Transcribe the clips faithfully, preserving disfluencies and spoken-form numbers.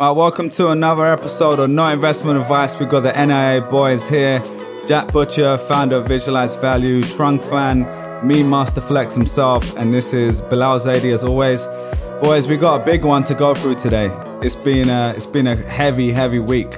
Uh, welcome to another episode of No Investment Advice. We've got the N I A boys here. Jack Butcher, founder of Visualize Value, Shrunk Fan, me, Master Flex himself, and this is Bilal Zaidi as always. Boys, we got a big one to go through today. It's been a, it's been a heavy, heavy week.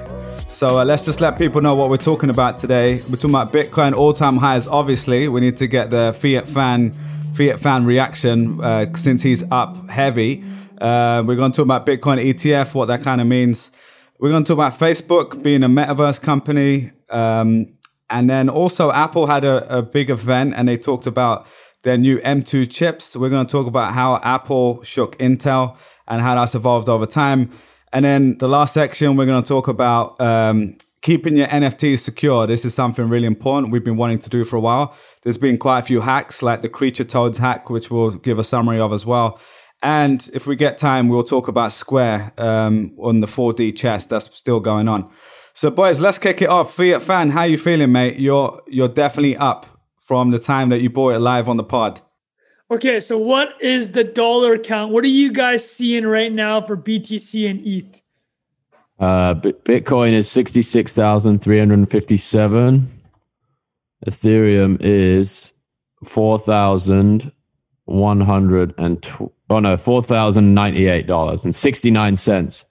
So uh, let's just let people know what we're talking about today. We're talking about Bitcoin all-time highs, obviously. We need to get the Fiat fan, Fiat fan reaction uh, since he's up heavy. Uh, we're going to talk about Bitcoin E T F, what that kind of means. We're going to talk about Facebook being a metaverse company. Um, and then also Apple had a, a big event and they talked about their new M two chips. We're going to talk about how Apple shook Intel and how that's evolved over time. And then the last section, we're going to talk about um, keeping your N F Ts secure. This is something really important we've been wanting to do for a while. There's been quite a few hacks like the Creature Toads hack, which we'll give a summary of as well. And if we get time, we'll talk about Square um, on the four D chess. That's still going on. So, boys, let's kick it off. Fiat Fan, how you feeling, mate? You're you're definitely up from the time that you bought it live on the pod. Okay, so what is the dollar count? What are you guys seeing right now for B T C and E T H? Uh, Bitcoin is sixty-six thousand three hundred fifty-seven. Ethereum is four thousand. One hundred and tw- oh no, four thousand ninety-eight dollars and sixty-nine cents.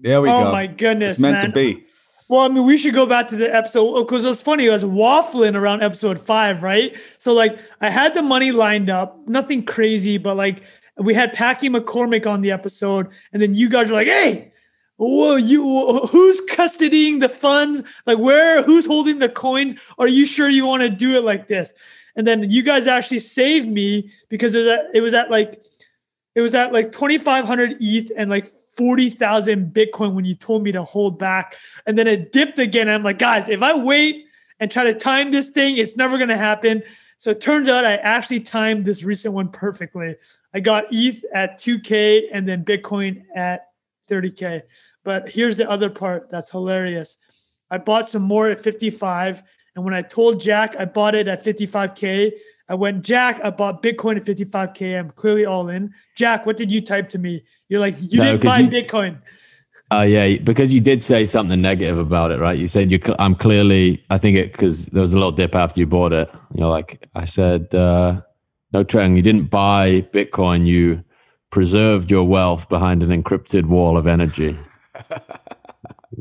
There we oh go. Oh my goodness, it's meant man. to be. Well, I mean, we should go back to the episode because it was funny. I was waffling around episode five, right? So like, I had the money lined up, nothing crazy, but like, we had Packy McCormick on the episode, and then you guys were like, "Hey, whoa, you who's custodying the funds? Like, where? Who's holding the coins? Are you sure you want to do it like this?" And then you guys actually saved me because it was at, it was at like it was at like twenty-five hundred E T H and like forty thousand Bitcoin when you told me to hold back. And then it dipped again. And I'm like, guys, if I wait and try to time this thing, it's never going to happen. So it turns out I actually timed this recent one perfectly. I got E T H at two K and then Bitcoin at thirty K. But here's the other part that's hilarious. I bought some more at fifty-five. And when I told Jack I bought it at fifty-five K, I went, Jack, I bought Bitcoin at fifty-five K. I'm clearly all in. Jack, what did you type to me? You're like, you no, didn't buy you, Bitcoin. Oh, uh, yeah, because you did say something negative about it, right? You said, you, I'm clearly, I think it, because there was a little dip after you bought it. You know, like I said, uh, no, Trang, you didn't buy Bitcoin. You preserved your wealth behind an encrypted wall of energy.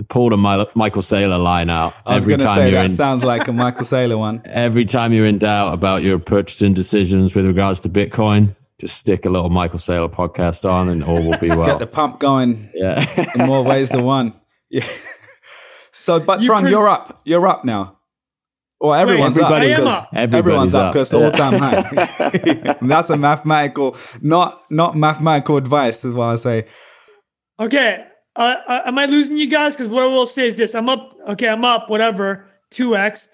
Pulled a Michael Saylor line out. I was going to say that in, sounds like a Michael Saylor one. Every time you're in doubt about your purchasing decisions with regards to Bitcoin, just stick a little Michael Saylor podcast on and all will be well. Get the pump going. Yeah. In more ways than one. Yeah. So, but you Tron, pres- you're up. You're up now. Well, everyone's Wait, up. up. Everyone's up because all-time high. That's a mathematical, not not mathematical advice is what I say. Okay. Uh, uh, am I losing you guys? Because what I will say is this. I'm up. Okay, I'm up, whatever, two X.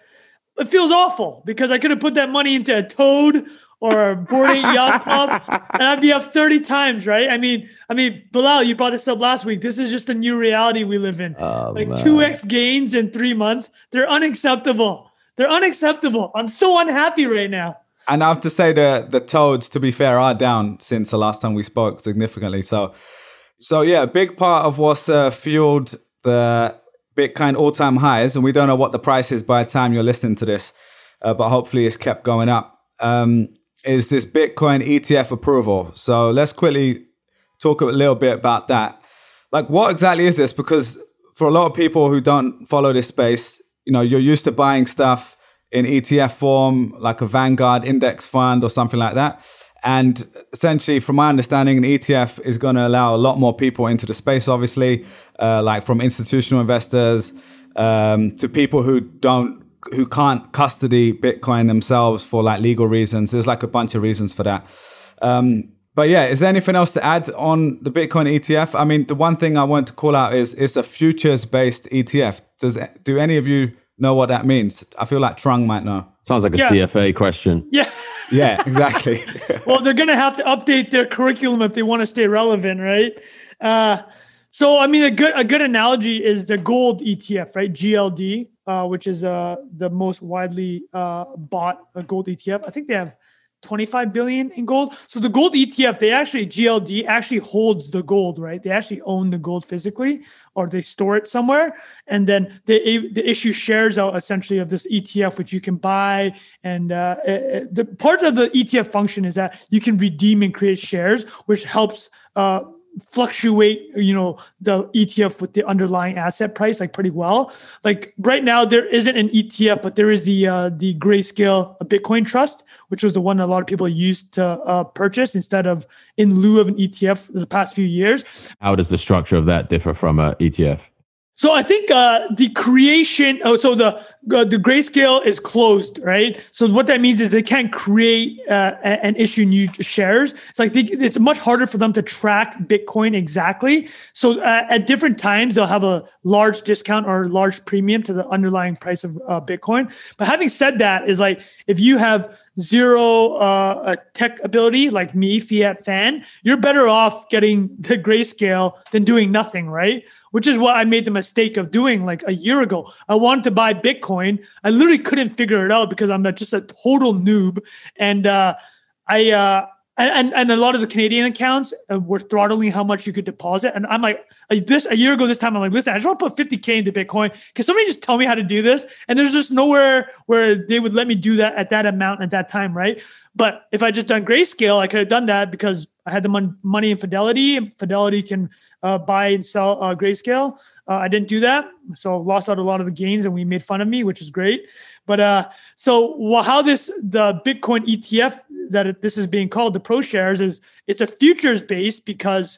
It feels awful because I could have put that money into a Toad or a Board eight Yacht Club, and I'd be up thirty times, right? I mean, I mean, Bilal, you brought this up last week. This is just the new reality we live in. Oh, like, man. two X gains in three months. They're unacceptable. They're unacceptable. I'm so unhappy right now. And I have to say the, the Toads, to be fair, are down since the last time we spoke significantly. So... So, yeah, a big part of what's uh, fueled the Bitcoin all-time highs, and we don't know what the price is by the time you're listening to this, uh, but hopefully it's kept going up, um, is this Bitcoin E T F approval. So let's quickly talk a little bit about that. Like, what exactly is this? Because for a lot of people who don't follow this space, you know, you're used to buying stuff in E T F form, like a Vanguard index fund or something like that. And essentially, from my understanding, an E T F is going to allow a lot more people into the space, obviously, uh, like from institutional investors um, to people who don't, who can't custody Bitcoin themselves for like legal reasons. There's like a bunch of reasons for that. Um, but yeah, is there anything else to add on the Bitcoin E T F? I mean, the one thing I want to call out is it's a futures-based E T F. Does do any of you know what that means? I feel like Trung might know. Sounds like a yeah. C F A question. Yeah. Yeah, exactly. Well, they're going to have to update their curriculum if they want to stay relevant, right? Uh, so, I mean, a good a good analogy is the gold E T F, right? G L D, uh, which is uh, the most widely uh, bought gold E T F. I think they have twenty-five billion in gold. So the gold E T F, they actually, G L D actually holds the gold, right? They actually own the gold physically, or they store it somewhere. And then they, they issue shares out essentially of this E T F, which you can buy. And uh, it, the part of the E T F function is that you can redeem and create shares, which helps uh, fluctuate, you know, the E T F with the underlying asset price, like pretty well. Like right now, there isn't an E T F, but there is the uh, the Grayscale Bitcoin Trust, which was the one a lot of people used to uh, purchase instead of in lieu of an E T F the past few years. How does the structure of that differ from an E T F? So I think uh, the creation, oh, so the uh, the Grayscale is closed, right? So what that means is they can't create uh, and issue new shares. It's like they, it's much harder for them to track Bitcoin exactly. So uh, at different times, they'll have a large discount or large premium to the underlying price of uh, Bitcoin. But having said that, is like if you have zero uh, tech ability, like me, fiat fan, you're better off getting the Grayscale than doing nothing, right? Which is what I made the mistake of doing like a year ago. I wanted to buy Bitcoin. I literally couldn't figure it out because I'm just a total noob. And uh, I uh, and and a lot of the Canadian accounts were throttling how much you could deposit. And I'm like, this a year ago this time, I'm like, listen, I just want to put fifty K into Bitcoin. Can somebody just tell me how to do this? And there's just nowhere where they would let me do that at that amount at that time, right? But if I just done Grayscale, I could have done that because I had the mon- money in Fidelity, and Fidelity can uh, buy and sell uh, Grayscale. Uh, I didn't do that, so lost out a lot of the gains, and we made fun of me, which is great. But uh, so well, how this the Bitcoin E T F that it, this is being called, the ProShares, is it's a futures based because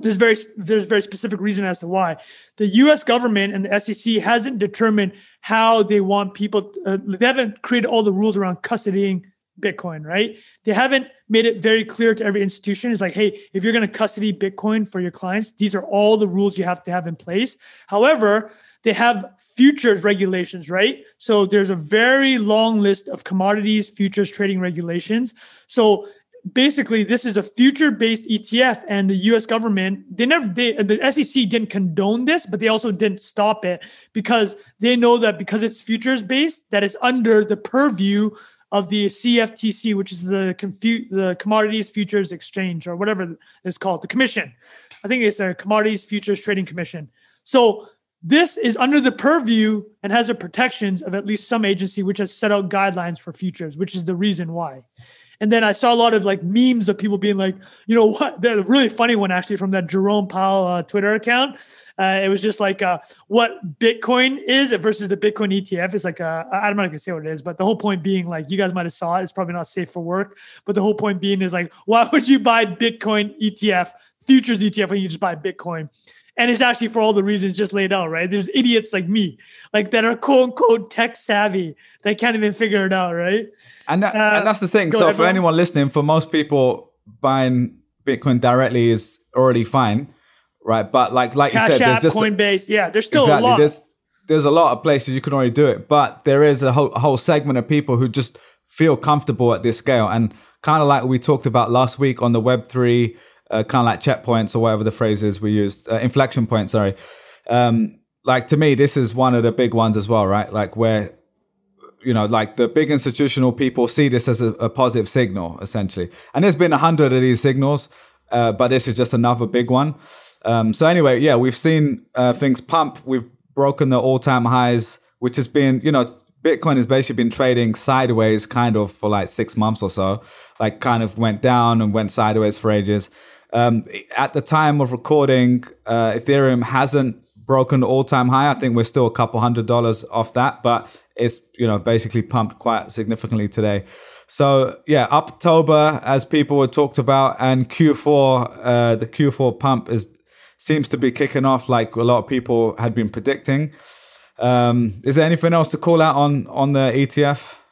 there's very there's very specific reason as to why the U S government and the S E C hasn't determined how they want people. Uh, they haven't created all the rules around custodying Bitcoin, right? They haven't made it very clear to every institution. It's like, hey, if you're going to custody Bitcoin for your clients, these are all the rules you have to have in place. However, they have futures regulations, right? So there's a very long list of commodities, futures trading regulations. So basically, this is a future-based E T F, and the U S government, they never, they, the S E C didn't condone this, but they also didn't stop it because they know that because it's futures-based, that it's under the purview of the C F T C, which is the Confu- the Commodities Futures Exchange or whatever it's called, the commission. I think it's a Commodities Futures Trading Commission. So this is under the purview and has the protections of at least some agency which has set out guidelines for futures, which is the reason why. And then I saw a lot of like memes of people being like, you know what? They're really funny one actually from that Jerome Powell uh, Twitter account. Uh, it was just like uh, what Bitcoin is versus the Bitcoin E T F. It's like, uh, I'm not going to say what it is, but the whole point being like, you guys might have saw it. It's probably not safe for work. But the whole point being is like, why would you buy Bitcoin E T F, futures E T F, when you just buy Bitcoin? And it's actually for all the reasons just laid out, right? There's idiots like me, like that are quote unquote tech savvy that can't even figure it out, right? And, that, uh, and that's the thing. So ahead, for everyone. Anyone listening, for most people, buying Bitcoin directly is already fine. Right, but like like Cash you said, App, there's just Coinbase, yeah, there's still exactly, a lot. There's, there's a lot of places you can already do it, but there is a whole, a whole segment of people who just feel comfortable at this scale, and kind of like we talked about last week on the Web three, uh, kind of like checkpoints or whatever the phrase is we used, uh, inflection points. Sorry, um, like to me, this is one of the big ones as well, right? Like where you know, like the big institutional people see this as a, a positive signal, essentially, and there's been a hundred of these signals, uh, but this is just another big one. Um, so anyway, yeah, we've seen uh, things pump. We've broken the all-time highs, which has been, you know, Bitcoin has basically been trading sideways kind of for like six months or so, like kind of went down and went sideways for ages. Um, at the time of recording, uh, Ethereum hasn't broken the all-time high. I think we're still a couple hundred dollars off that, but it's, you know, basically pumped quite significantly today. So yeah, October, as people had talked about, and Q four, uh, the Q four pump is... seems to be kicking off like a lot of people had been predicting. Um, is there anything else to call out on, on the E T F?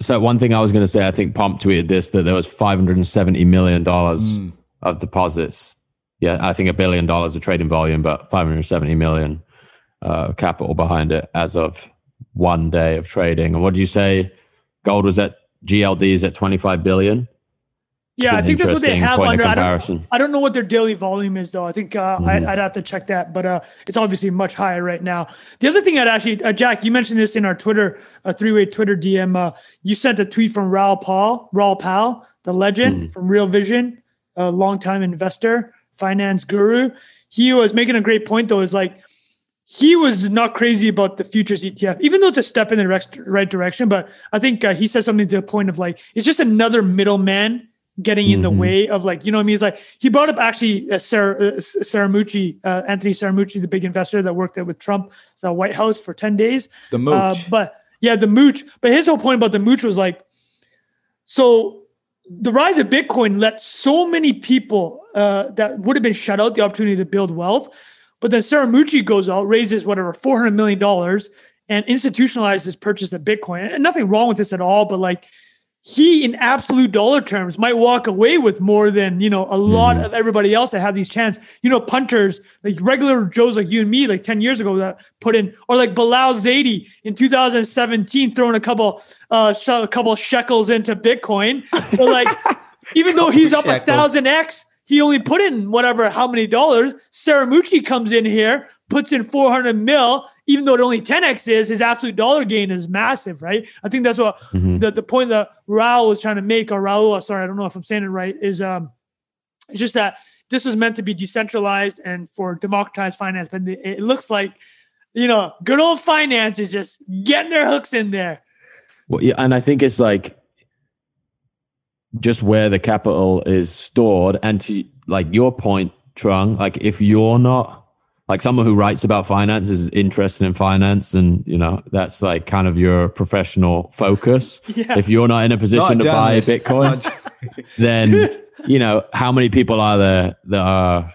So one thing I was going to say, I think Pomp tweeted this, that there was five hundred seventy million dollars mm. of deposits. Yeah, I think a billion dollars of trading volume, but five hundred seventy million uh, capital behind it as of one day of trading. And what did you say? Gold was at, G L D is at twenty-five billion. Yeah, I think that's what they have under. I don't, I don't know what their daily volume is, though. I think uh, mm. I'd, I'd have to check that, but uh, it's obviously much higher right now. The other thing I'd actually, uh, Jack, you mentioned this in our Twitter, a uh, three-way Twitter D M. Uh, you sent a tweet from Raul Paul, Raul Pal, the legend mm. from Real Vision, a longtime investor, finance guru. He was making a great point, though, is like he was not crazy about the futures E T F, even though it's a step in the rec- right direction. But I think uh, he said something to the point of like, it's just another middleman getting in mm-hmm. the way of like, you know what I mean? It's like, he brought up actually uh, Sarah, uh, Scaramucci, uh, Anthony Scaramucci, the big investor that worked with Trump, the White House for ten days. The mooch. Uh, but yeah, the mooch. But his whole point about the mooch was like, so the rise of Bitcoin let so many people uh, that would have been shut out the opportunity to build wealth. But then Scaramucci goes out, raises whatever, four hundred million dollars and institutionalized his purchase of Bitcoin. And nothing wrong with this at all, but like, he, in absolute dollar terms, might walk away with more than, you know, a lot mm. of everybody else that have these chance. You know, punters, like regular Joes like you and me, like ten years ago that put in, or like Bilal Zaidi in two thousand seventeen, throwing a couple uh, a couple shekels into Bitcoin. So like, even though he's up a thousand X, he only put in whatever, how many dollars. Scaramucci comes in here, puts in four hundred mil, even though it only ten X is, his absolute dollar gain is massive, right? I think that's what mm-hmm. the, the point that Raul was trying to make, or Raul, sorry, I don't know if I'm saying it right, is um, it's just that this was meant to be decentralized and for democratized finance, but it looks like, you know, good old finance is just getting their hooks in there. Well, yeah, and I think it's like just where the capital is stored, and to like your point, Trung, like if you're not, like someone who writes about finance is interested in finance, and you know that's like kind of your professional focus. Yeah. If you're not in a position not to buy Bitcoin, then you know how many people are there that are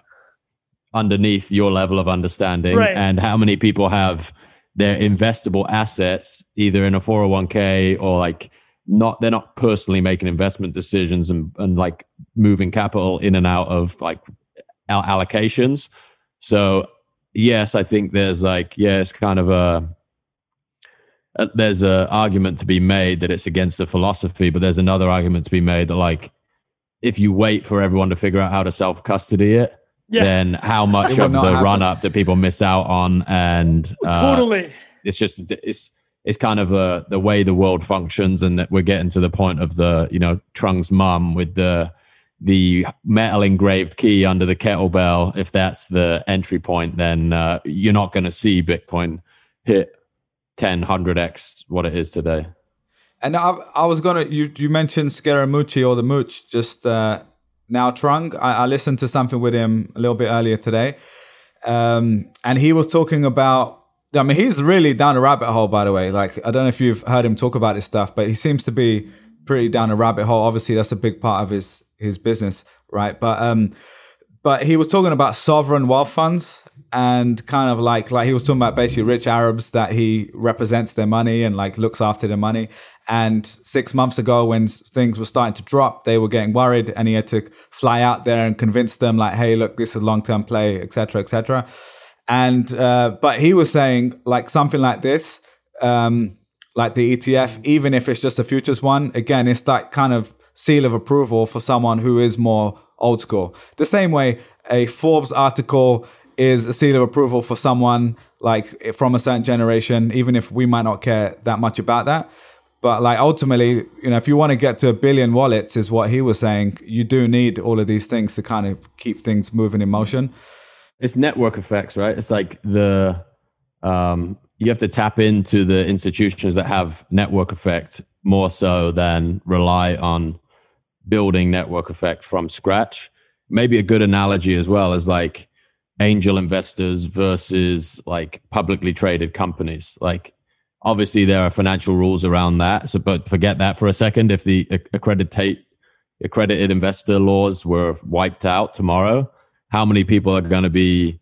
underneath your level of understanding, right? And how many people have their investable assets either in a four oh one k or like not they're not personally making investment decisions and and like moving capital in and out of like allocations. So. Yes, I think there's like, yeah, it's kind of a, a there's an argument to be made that it's against the philosophy, but there's another argument to be made that like, if you wait for everyone to figure out how to self-custody it, yeah. then how much of the happen. run up that people miss out on? And uh, totally, it's just, it's it's kind of a, the way the world functions, and that we're getting to the point of the, you know, Trung's mum with the, the metal engraved key under the kettlebell. If that's the entry point, then uh, you're not going to see Bitcoin hit ten, one hundred X what it is today. And I, I was going to, you, you mentioned Scaramucci or the mooch just uh, now, Trung. I, I listened to something with him a little bit earlier today. Um, and he was talking about, I mean, he's really down a rabbit hole, by the way. Like, I don't know if you've heard him talk about this stuff, but he seems to be pretty down a rabbit hole. Obviously, that's a big part of his his business, right? But um, but he was talking about sovereign wealth funds and kind of like, like he was talking about basically rich Arabs that he represents their money and like looks after their money. And six months ago when things were starting to drop, they were getting worried and he had to fly out there and convince them like, hey, look, this is a long-term play, et cetera, et cetera. And, uh, but he was saying like something like this, um, like the E T F, even if it's just a futures one, again, it's that kind of seal of approval for someone who is more old school. The same way a Forbes article is a seal of approval for someone like from a certain generation, even if we might not care that much about that. But like ultimately, you know, if you want to get to a billion wallets is what he was saying, you do need all of these things to kind of keep things moving in motion. It's network effects, right? It's like the, um, you have to tap into the institutions that have network effect more so than rely on building network effect from scratch. Maybe a good analogy as well is like angel investors versus like publicly traded companies. Like obviously there are financial rules around that. So, but forget that for a second. If the accreditate accredited investor laws were wiped out tomorrow, how many people are going to be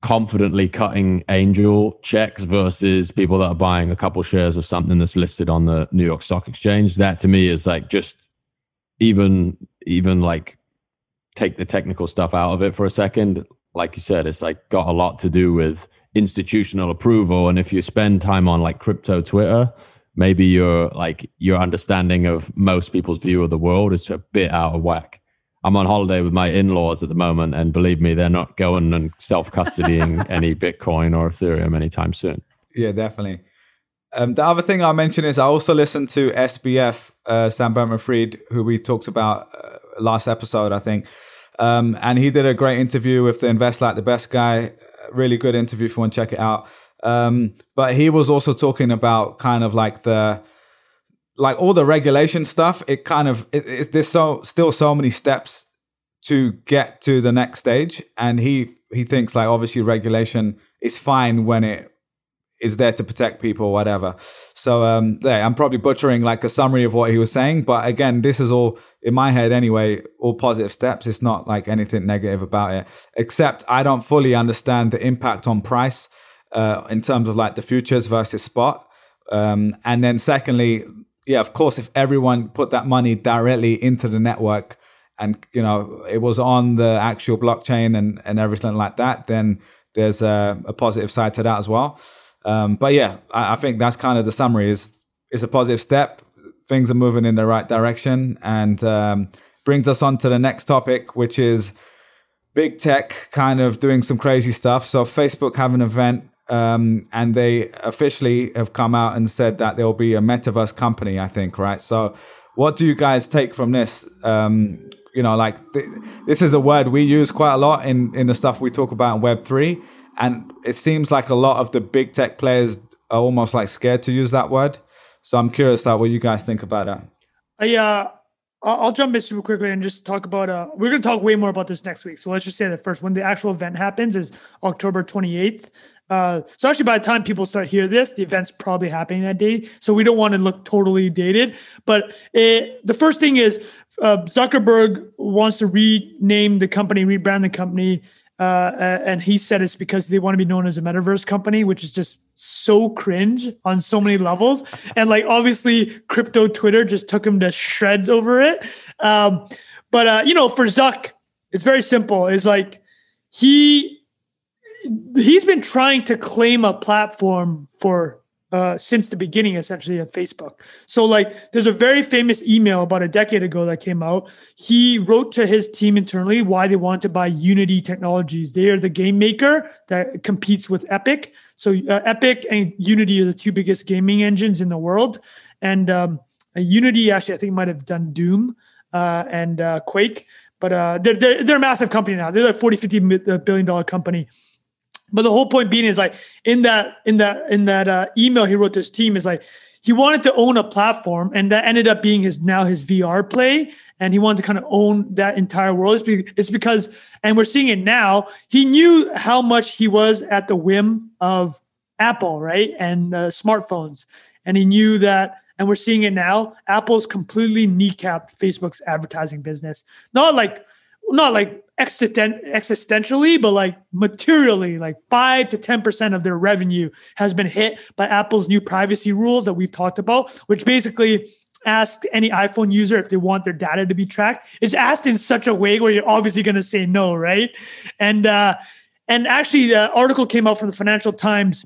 confidently cutting angel checks versus people that are buying a couple shares of something that's listed on the New York Stock Exchange? That to me is like, just even even like take the technical stuff out of it for a second. Like you said, it's like got a lot to do with institutional approval. And if you spend time on like crypto Twitter, maybe your like your understanding of most people's view of the world is a bit out of whack. I'm on holiday with my in-laws at the moment, and believe me, they're not going and self-custodying any Bitcoin or Ethereum anytime soon. Yeah, definitely. Um, the other thing I mentioned is I also listened to S B F, uh, Sam Bankman-Fried, who we talked about uh, last episode, I think. Um, and he did a great interview with the Invest Like the Best guy. Really good interview if you want to check it out. Um, but he was also talking about kind of like the, like all the regulation stuff. It kind of, it, it's, there's so, still so many steps to get to the next stage. And he, he thinks like obviously regulation is fine when it is there to protect people, whatever. So um, there, I'm probably butchering like a summary of what he was saying. But again, this is all in my head anyway, all positive steps. It's not like anything negative about it, except I don't fully understand the impact on price uh, in terms of like the futures versus spot. Um, and then secondly, yeah, of course, if everyone put that money directly into the network and, you know, it was on the actual blockchain and, and everything like that, then there's a, a positive side to that as well. Um, but yeah, I, I think that's kind of the summary. Is it's a positive step. Things are moving in the right direction, and um, brings us on to the next topic, which is big tech kind of doing some crazy stuff. So Facebook have an event, um, and they officially have come out and said that there will be a metaverse company, I think, right? So what do you guys take from this? Um, you know, like th- this is a word we use quite a lot in, in the stuff we talk about in Web three. And it seems like a lot of the big tech players are almost like scared to use that word. So I'm curious about what you guys think about that. I, uh, I'll jump in super quickly and just talk about, uh, we're going to talk way more about this next week. So let's just say that first, when the actual event happens is October twenty-eighth. Uh, so actually by the time people start hear this, the event's probably happening that day. So we don't want to look totally dated, but it, the first thing is uh, Zuckerberg wants to rename the company, rebrand the company. Uh, and he said it's because they want to be known as a metaverse company, which is just so cringe on so many levels. And like, obviously crypto Twitter just took him to shreds over it. Um, but, uh, you know, for Zuck, it's very simple. It's like, he, he's been trying to claim a platform for, uh, since the beginning, essentially, of Facebook. So like, there's a very famous email about a decade ago that came out. He wrote to his team internally why they wanted to buy Unity Technologies. They are the game maker that competes with Epic. So uh, Epic and Unity are the two biggest gaming engines in the world. And um, Unity actually, I think, might have done Doom uh, and uh, Quake. But uh, they're, they're, they're a massive company now. They're like forty, fifty billion dollar company. But the whole point being is like in that in that in that uh, email he wrote to his team is like he wanted to own a platform, and that ended up being his now his V R play, and he wanted to kind of own that entire world. It's because, and we're seeing it now, he knew how much he was at the whim of Apple, right, and uh, smartphones, and he knew that. And we're seeing it now. Apple's completely kneecapped Facebook's advertising business. Not like. Not like existen- existentially, but like materially, like five to ten percent of their revenue has been hit by Apple's new privacy rules that we've talked about, which basically asked any iPhone user if they want their data to be tracked. It's asked in such a way where you're obviously going to say no, right? And uh, and actually, the article came out from the Financial Times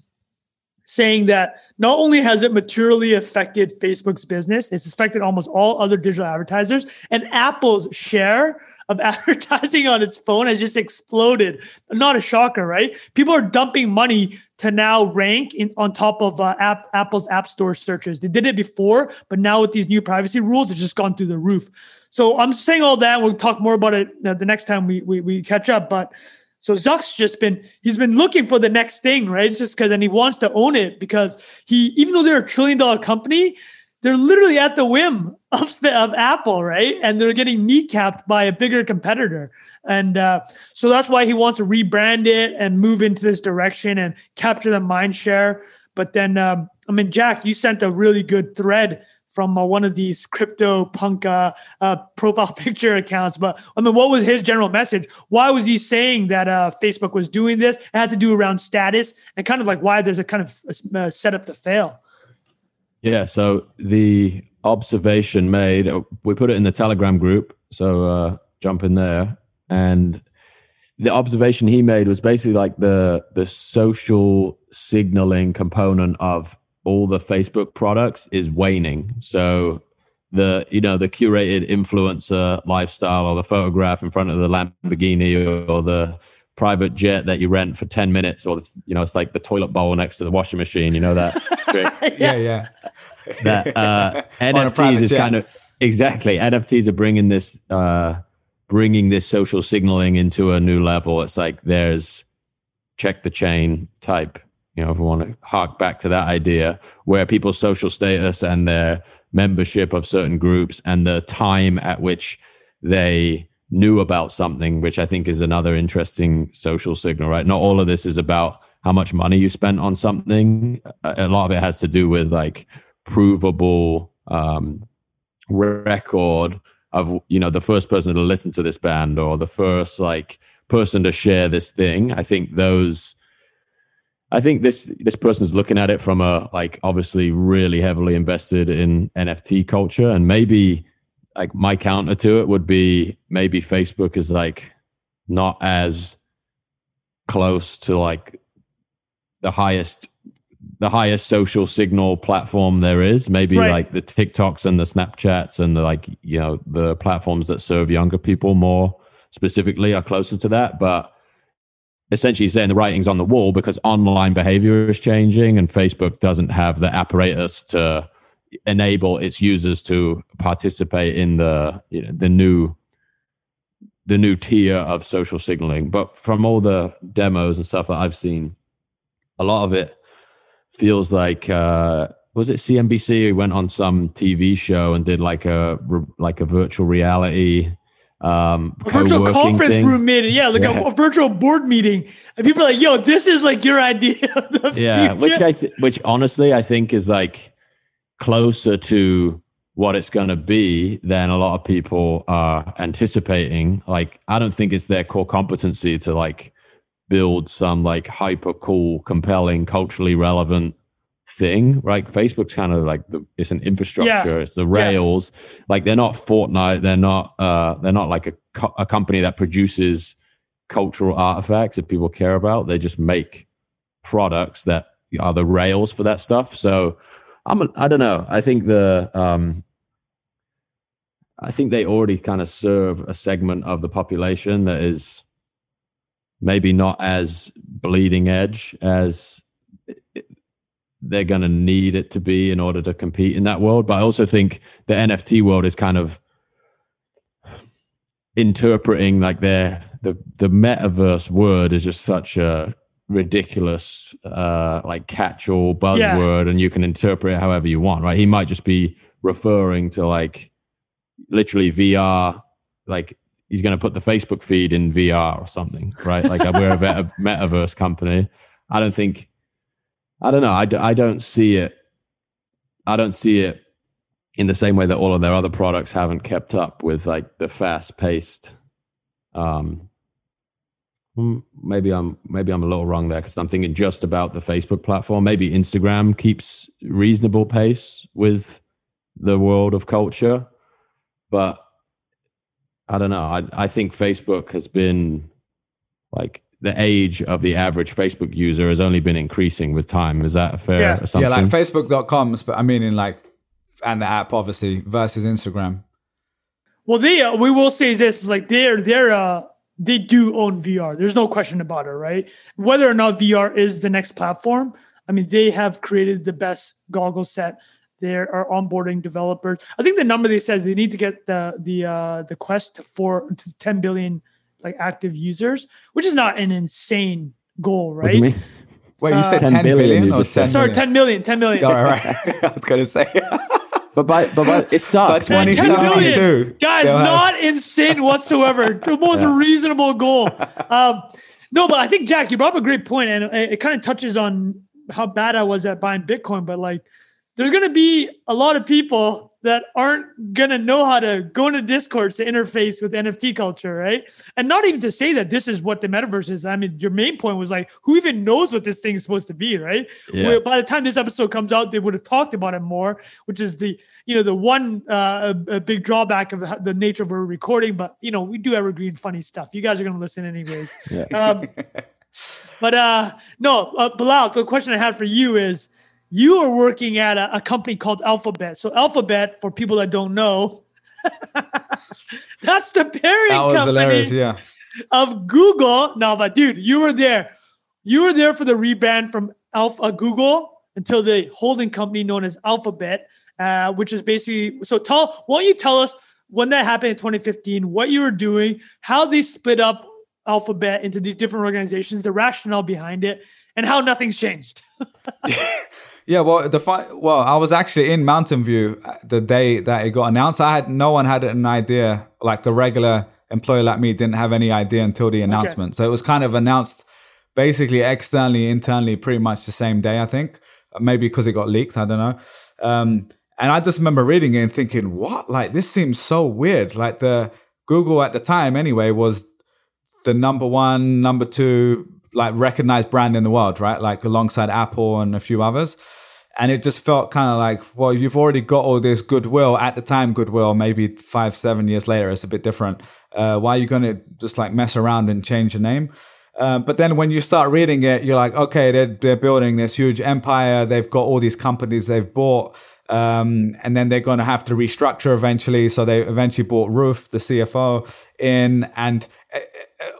saying that not only has it materially affected Facebook's business, it's affected almost all other digital advertisers, and Apple's share of advertising on its phone has just exploded. Not a shocker, right? People are dumping money to now rank in, on top of uh, app, Apple's App Store searches. They did it before, but now with these new privacy rules, it's just gone through the roof. So I'm saying all that. We'll talk more about it uh, the next time we, we we catch up. But so Zuck's just been, he's been looking for the next thing, right? It's just because, and he wants to own it because he, even though they're a trillion dollar company, they're literally at the whim of, of Apple, right? And they're getting kneecapped by a bigger competitor. And uh, so that's why he wants to rebrand it and move into this direction and capture the mind share. But then, um, I mean, Jack, you sent a really good thread from uh, one of these crypto punk uh, uh, profile picture accounts. But I mean, what was his general message? Why was he saying that uh, Facebook was doing this? It had to do around status and kind of like why there's a kind of uh, setup to fail. Yeah, so the observation made, we put it in the Telegram group, so uh, jump in there. And the observation he made was basically like the the social signaling component of all the Facebook products is waning. So the, you know, the curated influencer lifestyle, or the photograph in front of the Lamborghini, or the private jet that you rent for ten minutes, or, you know, it's like the toilet bowl next to the washing machine, you know, that yeah yeah that uh N F Ts is jet. kind of exactly N F Ts are bringing this uh bringing this social signaling into a new level. It's like there's check the chain type, you know, if we want to hark back to that idea, where people's social status and their membership of certain groups and the time at which they knew about something, which I think is another interesting social signal, right? Not all of this is about how much money you spent on something. A lot of it has to do with like provable um, record of, you know, the first person to listen to this band, or the first like person to share this thing. I think those, I think this this person's looking at it from a like obviously really heavily invested in N F T culture, and maybe like my counter to it would be maybe Facebook is like not as close to like the highest the highest social signal platform there is. Maybe right. like the TikToks and the Snapchats and the like, you know, the platforms that serve younger people more specifically are closer to that. But essentially saying the writing's on the wall because online behavior is changing and Facebook doesn't have the apparatus to enable its users to participate in the, you know, the new the new tier of social signaling. But from all the demos and stuff that I've seen, a lot of it feels like uh was it C N B C who went on some T V show and did like a like a virtual reality um a virtual conference thing. room meeting yeah like yeah. A, a virtual board meeting, and people are like, yo, this is like your idea of the yeah future. which i th- which honestly I think is like closer to what it's going to be than a lot of people are anticipating. Like I don't think it's their core competency to like build some like hyper cool, compelling, culturally relevant thing, right? Facebook's kind of like the, it's an infrastructure, yeah. it's the rails. Yeah. Like they're not Fortnite, they're not uh, they're not like a co- a company that produces cultural artifacts that people care about. They just make products that are the rails for that stuff. So I'm a, I don't know. I think the um, I think they already kind of serve a segment of the population that is maybe not as bleeding edge as it, they're going to need it to be in order to compete in that world. But I also think the N F T world is kind of interpreting like their the the metaverse word is just such a ridiculous uh like catch-all buzzword, yeah. and you can interpret it however you want, right? He might just be referring to like literally V R, like he's going to put the Facebook feed in V R or something, right? Like we're a meta- metaverse company. I don't think I don't know I, d- I don't see it I don't see it in the same way that all of their other products haven't kept up with like the fast-paced um Maybe I'm maybe I'm a little wrong there because I'm thinking just about the Facebook platform. Maybe Instagram keeps reasonable pace with the world of culture, but I don't know. I I think Facebook has been like the age of the average Facebook user has only been increasing with time. Is that a fair yeah. assumption? Yeah, like Facebook dot com's, but I mean in like and the app obviously versus Instagram. Well, they uh, we will say this like they're they're. Uh... They do own V R. There's no question about it, right? Whether or not V R is the next platform, I mean, they have created the best goggle set. They are onboarding developers. I think the number they said they need to get the the uh, the Quest to four to ten billion like active users, which is not an insane goal, right? What do you mean? Wait, you said uh, ten billion? billion or ten sorry, million. ten million. Ten million. All right, right. I was gonna say. But by, but by, it sucks. But twenty seventy-two, guys, not insane whatsoever. The most yeah. reasonable goal. Um, no, but I think, Jack, you brought up a great point, and it, it kind of touches on how bad I was at buying Bitcoin. But like, there's going to be a lot of people that aren't going to know how to go into Discord to interface with N F T culture, right? And not even to say that this is what the metaverse is. I mean, your main point was like, who even knows what this thing is supposed to be, right? Yeah. Where by the time this episode comes out, they would have talked about it more, which is the, you know, the one uh, a, a big drawback of the, the nature of where we're recording. But, you know, we do evergreen funny stuff. You guys are going to listen anyways. Yeah. Um, but uh, no, uh, Bilal, the question I had for you is, you are working at a, a company called Alphabet. So Alphabet, for people that don't know, that's the parent that was company hilarious, yeah. of Google. No, but dude, you were there. You were there for the rebrand from Alpha Google until the holding company known as Alphabet, uh, which is basically, so tell, why don't you tell us when that happened in twenty fifteen, what you were doing, how they split up Alphabet into these different organizations, the rationale behind it, and how nothing's changed. Yeah, well, the fi- well, I was actually in Mountain View the day that it got announced. I had no one had an idea, like a regular employee like me didn't have any idea until the announcement. Okay. So it was kind of announced basically externally, internally, pretty much the same day, I think. Maybe because it got leaked, I don't know. Um, and I just remember reading it and thinking, what? Like, this seems so weird. Like, the Google at the time, anyway, was the number one, number two, like, recognized brand in the world, right? Like, alongside Apple and a few others. And it just felt kind of like, well, you've already got all this goodwill at the time, goodwill, maybe five, seven years later, it's a bit different. Uh, why are you going to just like mess around and change your name? Uh, but then when you start reading it, you're like, okay, they're, they're building this huge empire. They've got all these companies they've bought. Um, and then they're going to have to restructure eventually. So they eventually bought Roof, the C F O, in. And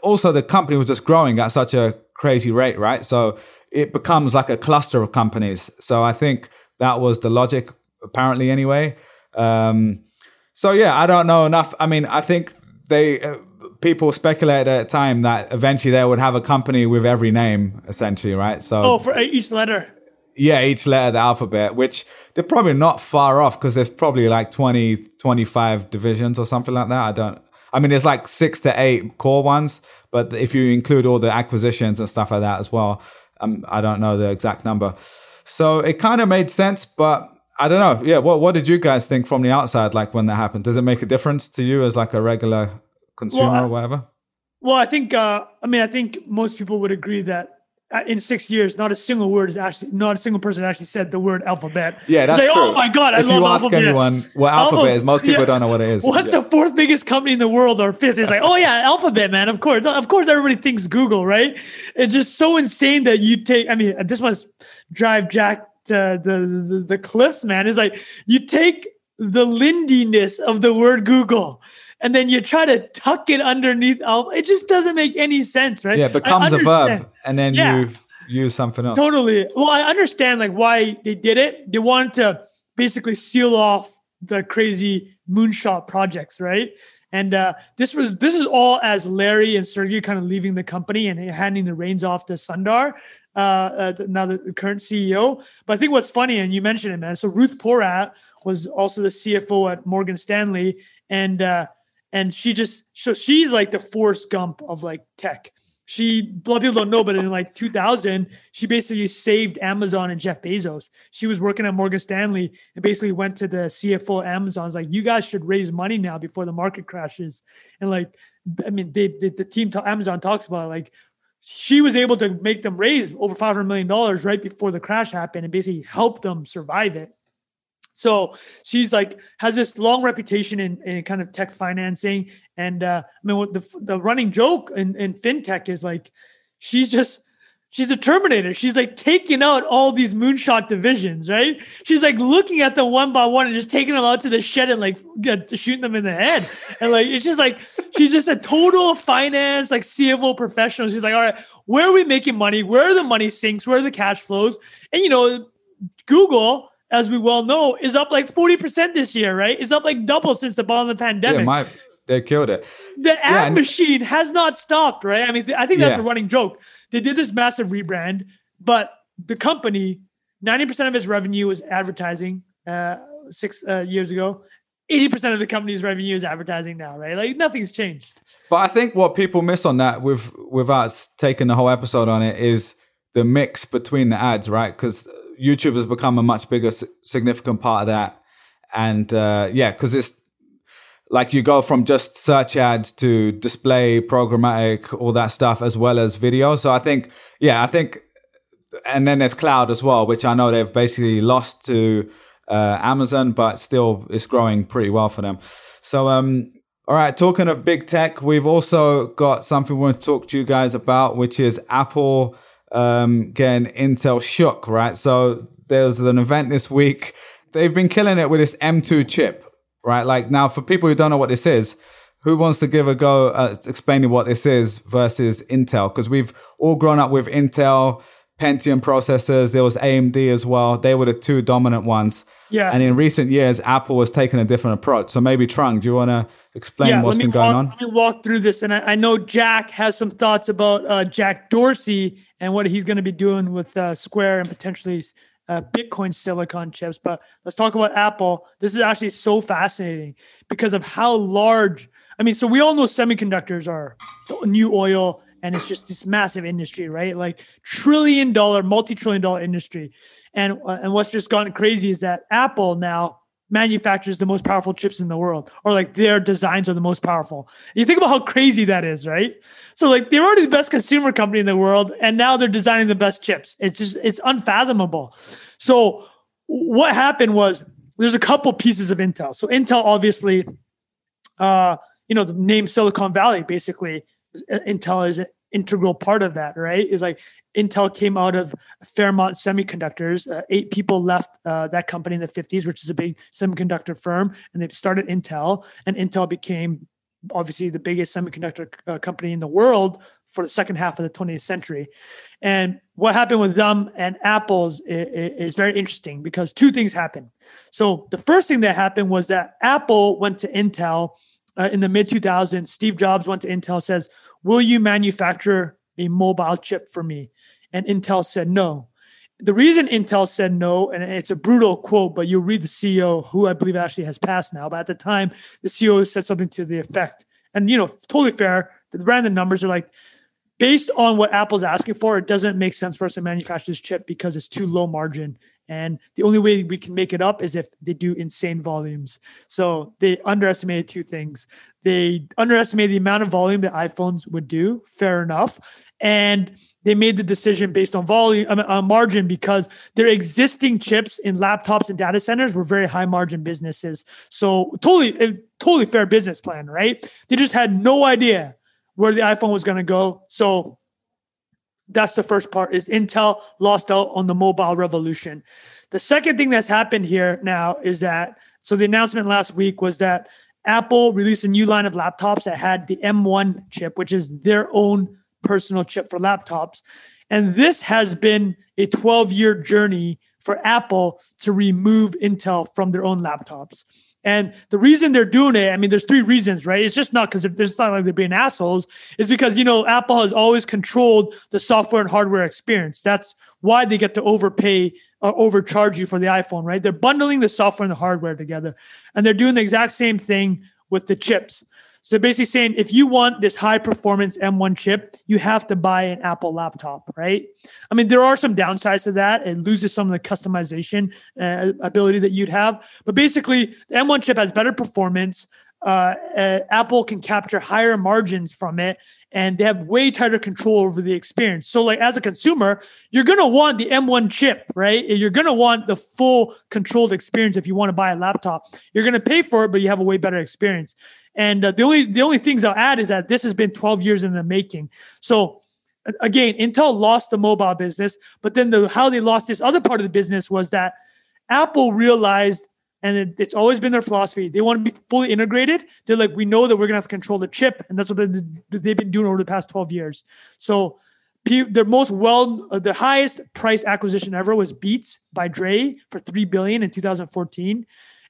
also the company was just growing at such a crazy rate, right? So it becomes like a cluster of companies. So I think that was the logic, apparently, anyway. Um, so yeah, I don't know enough. I mean, I think they... Uh, people speculated at the time that eventually they would have a company with every name, essentially, right? So oh, for each letter. Yeah, each letter of the alphabet, which they're probably not far off because there's probably like twenty, twenty-five divisions or something like that. I don't, I mean, there's like six to eight core ones, but if you include all the acquisitions and stuff like that as well, um, I don't know the exact number. So it kind of made sense, but I don't know. Yeah, what what did you guys think from the outside, like when that happened? Does it make a difference to you as like a regular consumer well, or whatever? Well, I think, uh, I mean, I think most people would agree that in six years, not a single word is actually, not a single person actually said the word alphabet. Yeah, that's like, true. Oh my God, I if love alphabet. If you ask anyone what alphabet, alphabet is, most people yeah. don't know what it is. What's yeah. the fourth biggest company in the world or fifth? It's like, oh yeah, alphabet, man. Of course, of course, everybody thinks Google, right? It's just so insane that you take, I mean, this must drive Jack to the, the, the cliffs, man. It's like, you take the lindiness of the word Google and then you try to tuck it underneath. Al- it just doesn't make any sense, right? Yeah, it becomes a verb, and then yeah. you use something else. Totally. Well, I understand like why they did it. They wanted to basically seal off the crazy moonshot projects, right? And uh, this was this is all as Larry and Sergey kind of leaving the company and handing the reins off to Sundar, uh, uh, now the current C E O. But I think what's funny, and you mentioned it, man. So Ruth Porat was also the C F O at Morgan Stanley, and uh, And she just, so she's like the Forrest Gump of like tech. She, a lot of people don't know, but in like two thousand, she basically saved Amazon and Jeff Bezos. She was working at Morgan Stanley and basically went to the C F O of Amazon. It's like, you guys should raise money now before the market crashes. And like, I mean, they, they the team, to Amazon talks about it, like, she was able to make them raise over five hundred million dollars right before the crash happened and basically help them survive it. So she's like, has this long reputation in, in kind of tech financing. And uh, I mean, what the, the running joke in, in fintech is like, she's just, she's a Terminator. She's like taking out all these moonshot divisions, right? She's like looking at them one by one and just taking them out to the shed and like shooting them in the head. And like, it's just like, she's just a total finance, like C F O professional. She's like, all right, where are we making money? Where are the money sinks? Where are the cash flows? And, you know, Google, as we well know, is up like forty percent this year, right? It's up like double since the bottom of the pandemic. Yeah, my, they killed it. The ad yeah, and- machine has not stopped, right? I mean, th- I think that's yeah. a running joke. They did this massive rebrand, but the company, ninety percent of its revenue was advertising uh, six uh, years ago. eighty percent of the company's revenue is advertising now, right? Like nothing's changed. But I think what people miss on that with, without taking the whole episode on it is the mix between the ads, right? Because YouTube has become a much bigger, significant part of that. And uh, yeah, because it's like you go from just search ads to display, programmatic, all that stuff, as well as video. So I think, yeah, I think, and then there's cloud as well, which I know they've basically lost to uh, Amazon, but still it's growing pretty well for them. So, um, all right, talking of big tech, we've also got something we want to talk to you guys about, which is Apple. Um, getting Intel shook, right? So There was an event this week. They've been killing it with this M two chip, right? Like, now, for people who don't know what this is, who wants to give a go at explaining what this is versus Intel? Because we've all grown up with Intel, Pentium processors. There was A M D as well. They were the two dominant ones. Yeah. And in recent years, Apple has taken a different approach. So maybe, Trung, do you want to explain yeah, what's been going walk, on? Let me walk through this. And I, I know Jack has some thoughts about uh, Jack Dorsey and what he's going to be doing with uh, Square and potentially uh, Bitcoin silicon chips. But let's talk about Apple. This is actually so fascinating because of how large... I mean, so we all know semiconductors are new oil, and it's just this massive industry, right? Like trillion dollar, multi-trillion dollar industry. And uh, and what's just gone crazy is that Apple now manufactures the most powerful chips in the world, or like their designs are the most powerful. You think about how crazy that is, right? So like they're already the best consumer company in the world, and now they're designing the best chips. It's just, it's unfathomable. So what happened was there's a couple pieces of Intel. So Intel, obviously, uh, you know, the name Silicon Valley, basically, Intel is an integral part of that, right? It's like Intel came out of Fairmont Semiconductors. Uh, eight people left uh, that company in the fifties, which is a big semiconductor firm, and they've started Intel. And Intel became obviously the biggest semiconductor uh, company in the world for the second half of the twentieth century. And what happened with them and Apple's is, is very interesting because two things happened. So the first thing that happened was that Apple went to Intel. Uh, in the mid two thousands, Steve Jobs went to Intel, says, will you manufacture a mobile chip for me? And Intel said no. The reason Intel said no, and it's a brutal quote, but you'll read the C E O, who I believe actually has passed now, but at the time, the C E O said something to the effect. And, you know, totally fair. The random numbers are like, based on what Apple's asking for, it doesn't make sense for us to manufacture this chip because it's too low margin. And the only way we can make it up is if they do insane volumes. So they underestimated two things. They underestimated the amount of volume that iPhones would do. Fair enough. And they made the decision based on volume, on margin, because their existing chips in laptops and data centers were very high margin businesses. So totally, totally fair business plan, right? They just had no idea where the iPhone was going to go. So that's the first part, is Intel lost out on the mobile revolution. The second thing that's happened here now is that, so the announcement last week was that Apple released a new line of laptops that had the M one chip, which is their own personal chip for laptops. And this has been a twelve-year journey for Apple to remove Intel from their own laptops. And the reason they're doing it, I mean, there's three reasons, right? It's just not because there's not like they're being assholes. It's because, you know, Apple has always controlled the software and hardware experience. That's why they get to overpay or overcharge you for the iPhone, right? They're bundling the software and the hardware together. And they're doing the exact same thing with the chips. So they're basically saying, if you want this high-performance M one chip, you have to buy an Apple laptop, right? I mean, there are some downsides to that. It loses some of the customization uh, ability that you'd have. But basically, the M one chip has better performance. Uh, uh, Apple can capture higher margins from it, and they have way tighter control over the experience. So, like, as a consumer, you're going to want the M one chip, right? You're going to want the full controlled experience if you want to buy a laptop. You're going to pay for it, but you have a way better experience. And uh, the only the only things I'll add is that this has been twelve years in the making. So again, Intel lost the mobile business, but then the how they lost this other part of the business was that Apple realized, and it, it's always been their philosophy, they want to be fully integrated. They're like, we know that we're going to have to control the chip, and that's what they, they've been doing over the past twelve years. So their most well, uh, the highest price acquisition ever was Beats by Dre for three billion dollars in two thousand fourteen,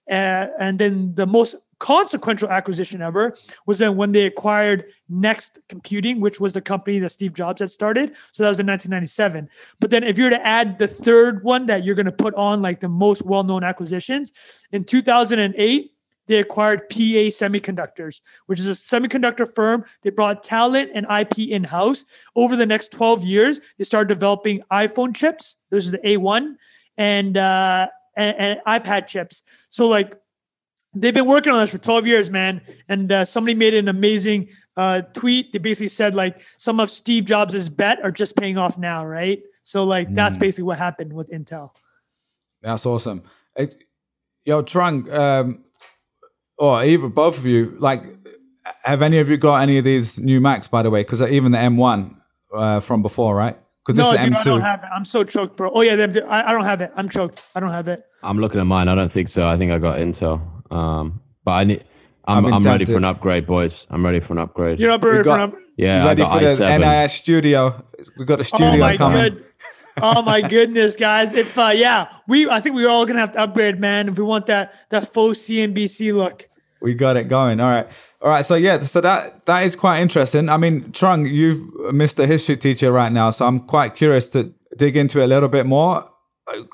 uh, and then the most consequential acquisition ever was then when they acquired Next Computing, which was the company that Steve Jobs had started. So that was in nineteen ninety-seven. But then if you were to add the third one that you're going to put on like the most well-known acquisitions, in two thousand eight, they acquired P A Semiconductors, which is a semiconductor firm. They brought talent and I P in-house. Over the next twelve years, they started developing iPhone chips. This is the A one and, uh, and, and iPad chips. So like, they've been working on this for twelve years, man. And uh, somebody made an amazing uh, tweet. They basically said, like, some of Steve Jobs' bet are just paying off now, right? So, like, mm. that's basically what happened with Intel. That's awesome. It, yo, Trung, um, or either both of you, like, have any of you got any of these new Macs, by the way? Because even the M one uh, from before, right? No, dude, M two. I don't have it. I'm so choked, bro. Oh, yeah, I don't have it. I'm choked. I don't have it. I'm looking at mine. I don't think so. I think I got Intel. Um, but I need, I'm, I'm, I'm ready for an upgrade, boys. I'm ready for an upgrade. You're up ready for an upgrade? Yeah, ready I got for the i seven. N I S studio. We got a studio oh my coming. Good. Oh, my goodness, guys. If uh, yeah, we I think we're all going to have to upgrade, man, if we want that, that faux C N B C look. We got it going. All right. All right, so yeah, so that that is quite interesting. I mean, Trung, you've Mister History Teacher right now, so I'm quite curious to dig into it a little bit more.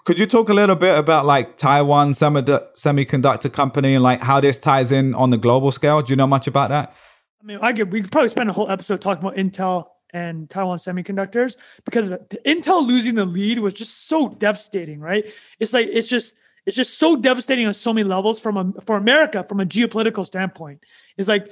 Could you talk a little bit about like Taiwan Semiconductor Company and like how this ties in on the global scale? Do you know much about that? I mean, I could, we could probably spend a whole episode talking about Intel and Taiwan Semiconductors, because Intel losing the lead was just so devastating, right? It's like, it's just... It's just so devastating on so many levels from a, for America, from a geopolitical standpoint. It's like,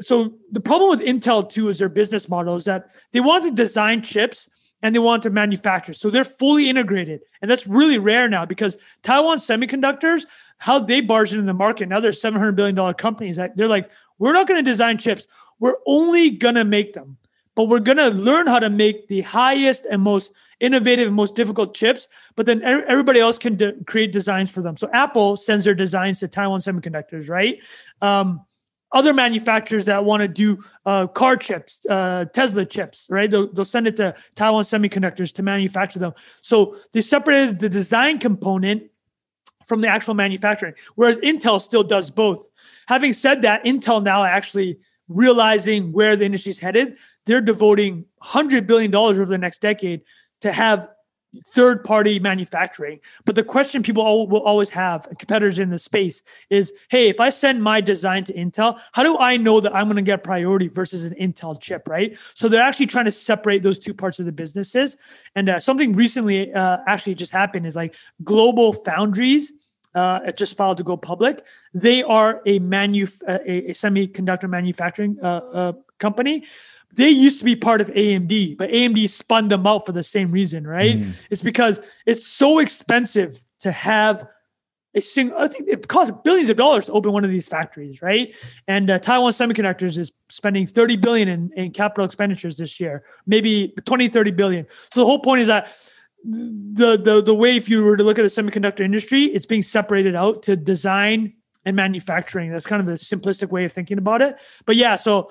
so the problem with Intel too is their business model is that they want to design chips and they want to manufacture. So they're fully integrated. And that's really rare now, because Taiwan Semiconductors, how they barge into the market, now they're seven hundred billion dollars companies. They're like, we're not going to design chips. We're only going to make them. But we're going to learn how to make the highest and most innovative and most difficult chips, but then everybody else can de- create designs for them. So Apple sends their designs to Taiwan Semiconductors, right? Um, other manufacturers that want to do uh, car chips, uh, Tesla chips, right? They'll, they'll send it to Taiwan Semiconductors to manufacture them. So they separated the design component from the actual manufacturing, whereas Intel still does both. Having said that, Intel now actually realizing where the industry is headed, they're devoting one hundred billion dollars over the next decade to have third-party manufacturing. But the question people all, will always have, competitors in the space, is, hey, if I send my design to Intel, how do I know that I'm going to get priority versus an Intel chip, right? So they're actually trying to separate those two parts of the businesses. And uh, something recently uh, actually just happened is like Global Foundries, Uh, it just filed to go public. They are a manu- uh, a, a semiconductor manufacturing uh, uh, company. They used to be part of A M D, but A M D spun them out for the same reason, right? Mm. It's because it's so expensive to have a single, I think it costs billions of dollars to open one of these factories, right? And uh, Taiwan Semiconductors is spending thirty billion dollars in, in capital expenditures this year, maybe twenty, thirty billion dollars. So the whole point is that The, the the way, if you were to look at the semiconductor industry, it's being separated out to design and manufacturing. That's kind of a simplistic way of thinking about it. But yeah, so.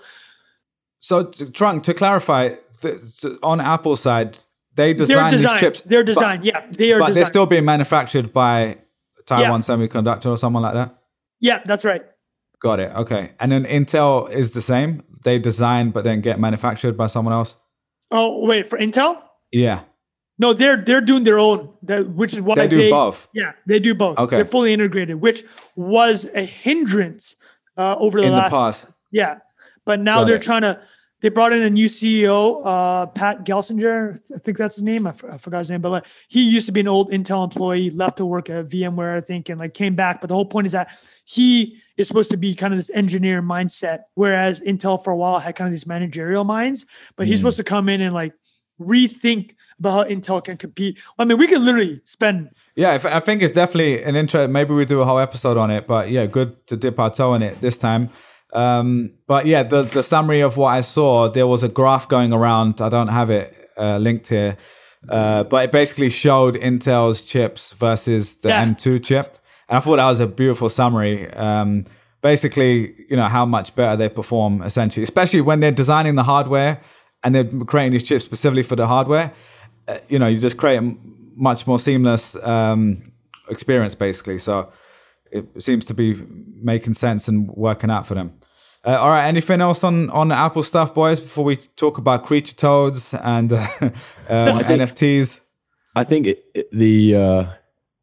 So, Trung, to clarify, the, on Apple's side, they design these chips. They're designed, yeah. They are but designed. They're still being manufactured by Taiwan yeah. Semiconductor or someone like that? Yeah, that's right. Got it. Okay. And then Intel is the same? They design, but then get manufactured by someone else? Oh, wait, for Intel? Yeah. No, they're they're doing their own, which is why they do they, both. Yeah, they do both. Okay, they're fully integrated, which was a hindrance uh, over the in last. The past. Yeah, but now Got they're it. trying to. They brought in a new C E O, uh, Pat Gelsinger. I think that's his name. I, f- I forgot his name, but like, he used to be an old Intel employee, left to work at VMware, I think, and like came back. But the whole point is that he is supposed to be kind of this engineer mindset, whereas Intel for a while had kind of these managerial minds. But mm. he's supposed to come in and like rethink about how Intel can compete. I mean, we could literally spend. Yeah, I think it's definitely an intro. Maybe we do a whole episode on it, but yeah, good to dip our toe in it this time. Um, but yeah, the, the summary of what I saw, there was a graph going around. I don't have it uh, linked here, uh, but it basically showed Intel's chips versus the yeah. M two chip. And I thought that was a beautiful summary. Um, basically, you know, how much better they perform, essentially, especially when they're designing the hardware and they're creating these chips specifically for the hardware. Uh, you know, you just create a much more seamless um, experience, basically. So it seems to be making sense and working out for them. Uh, all right, anything else on, on the Apple stuff, boys, before we talk about creature toads and uh, um, I think, N F Ts? I think it, it, the, uh,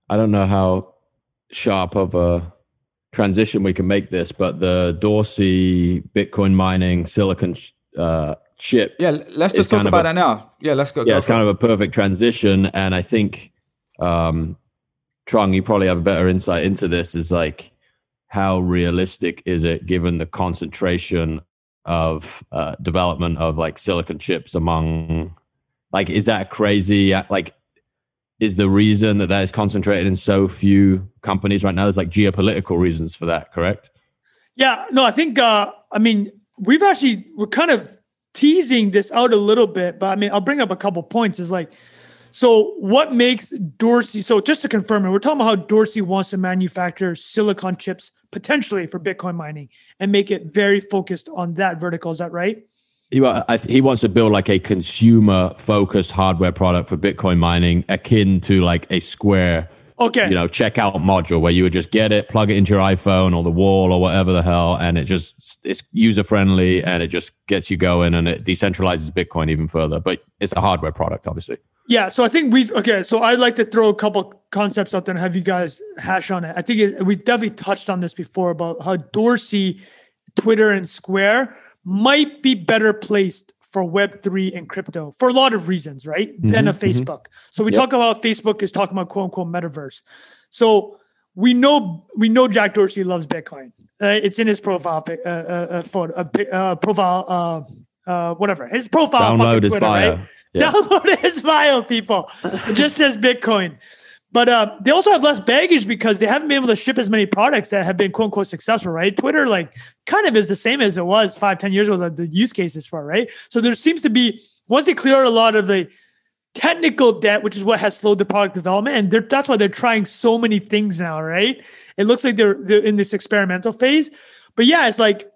I don't know how sharp of a transition we can make this, but the Dorsey Bitcoin mining silicon uh chip. Yeah, let's just talk about that now. Yeah, let's go. Yeah, it's kind of a perfect transition. And I think, um, Trung, you probably have a better insight into this, is like, how realistic is it given the concentration of uh, development of like silicon chips among, like, is that crazy? Like, is the reason that that is concentrated in so few companies right now, there's like geopolitical reasons for that, correct? Yeah, no, I think, uh, I mean, we've actually, we're kind of teasing this out a little bit, but I mean, I'll bring up a couple points. Is like, so what makes Dorsey? So just to confirm it, we're talking about how Dorsey wants to manufacture silicon chips potentially for Bitcoin mining and make it very focused on that vertical. Is that right? He, he wants to build like a consumer-focused hardware product for Bitcoin mining, akin to like a Square, okay, you know, checkout module where you would just get it, plug it into your iPhone or the wall or whatever the hell, and it just it's user-friendly and it just gets you going and it decentralizes Bitcoin even further. But it's a hardware product, obviously. Yeah, so I think we've, okay, so I'd like to throw a couple concepts out there and have you guys hash on it. I think it, we definitely touched on this before about how Dorsey, Twitter, and Square might be better placed for Web three and crypto for a lot of reasons, right, mm-hmm, than a Facebook. Mm-hmm. So we yep. talk about Facebook is talking about quote-unquote metaverse. So we know we know Jack Dorsey loves Bitcoin. Uh, it's in his profile uh, uh, photo, uh, uh, profile, uh, uh, whatever. His profile. Download his Twitter, bio. Right? Yeah. Download his bio, people. It just says Bitcoin. But uh, they also have less baggage because they haven't been able to ship as many products that have been quote unquote successful, right? Twitter like kind of is the same as it was five, ten years ago, like the use cases for, right? So there seems to be, once they clear out a lot of the technical debt, which is what has slowed the product development, and they're, that's why they're trying so many things now, right? It looks like they're, they're in this experimental phase. But yeah, it's like,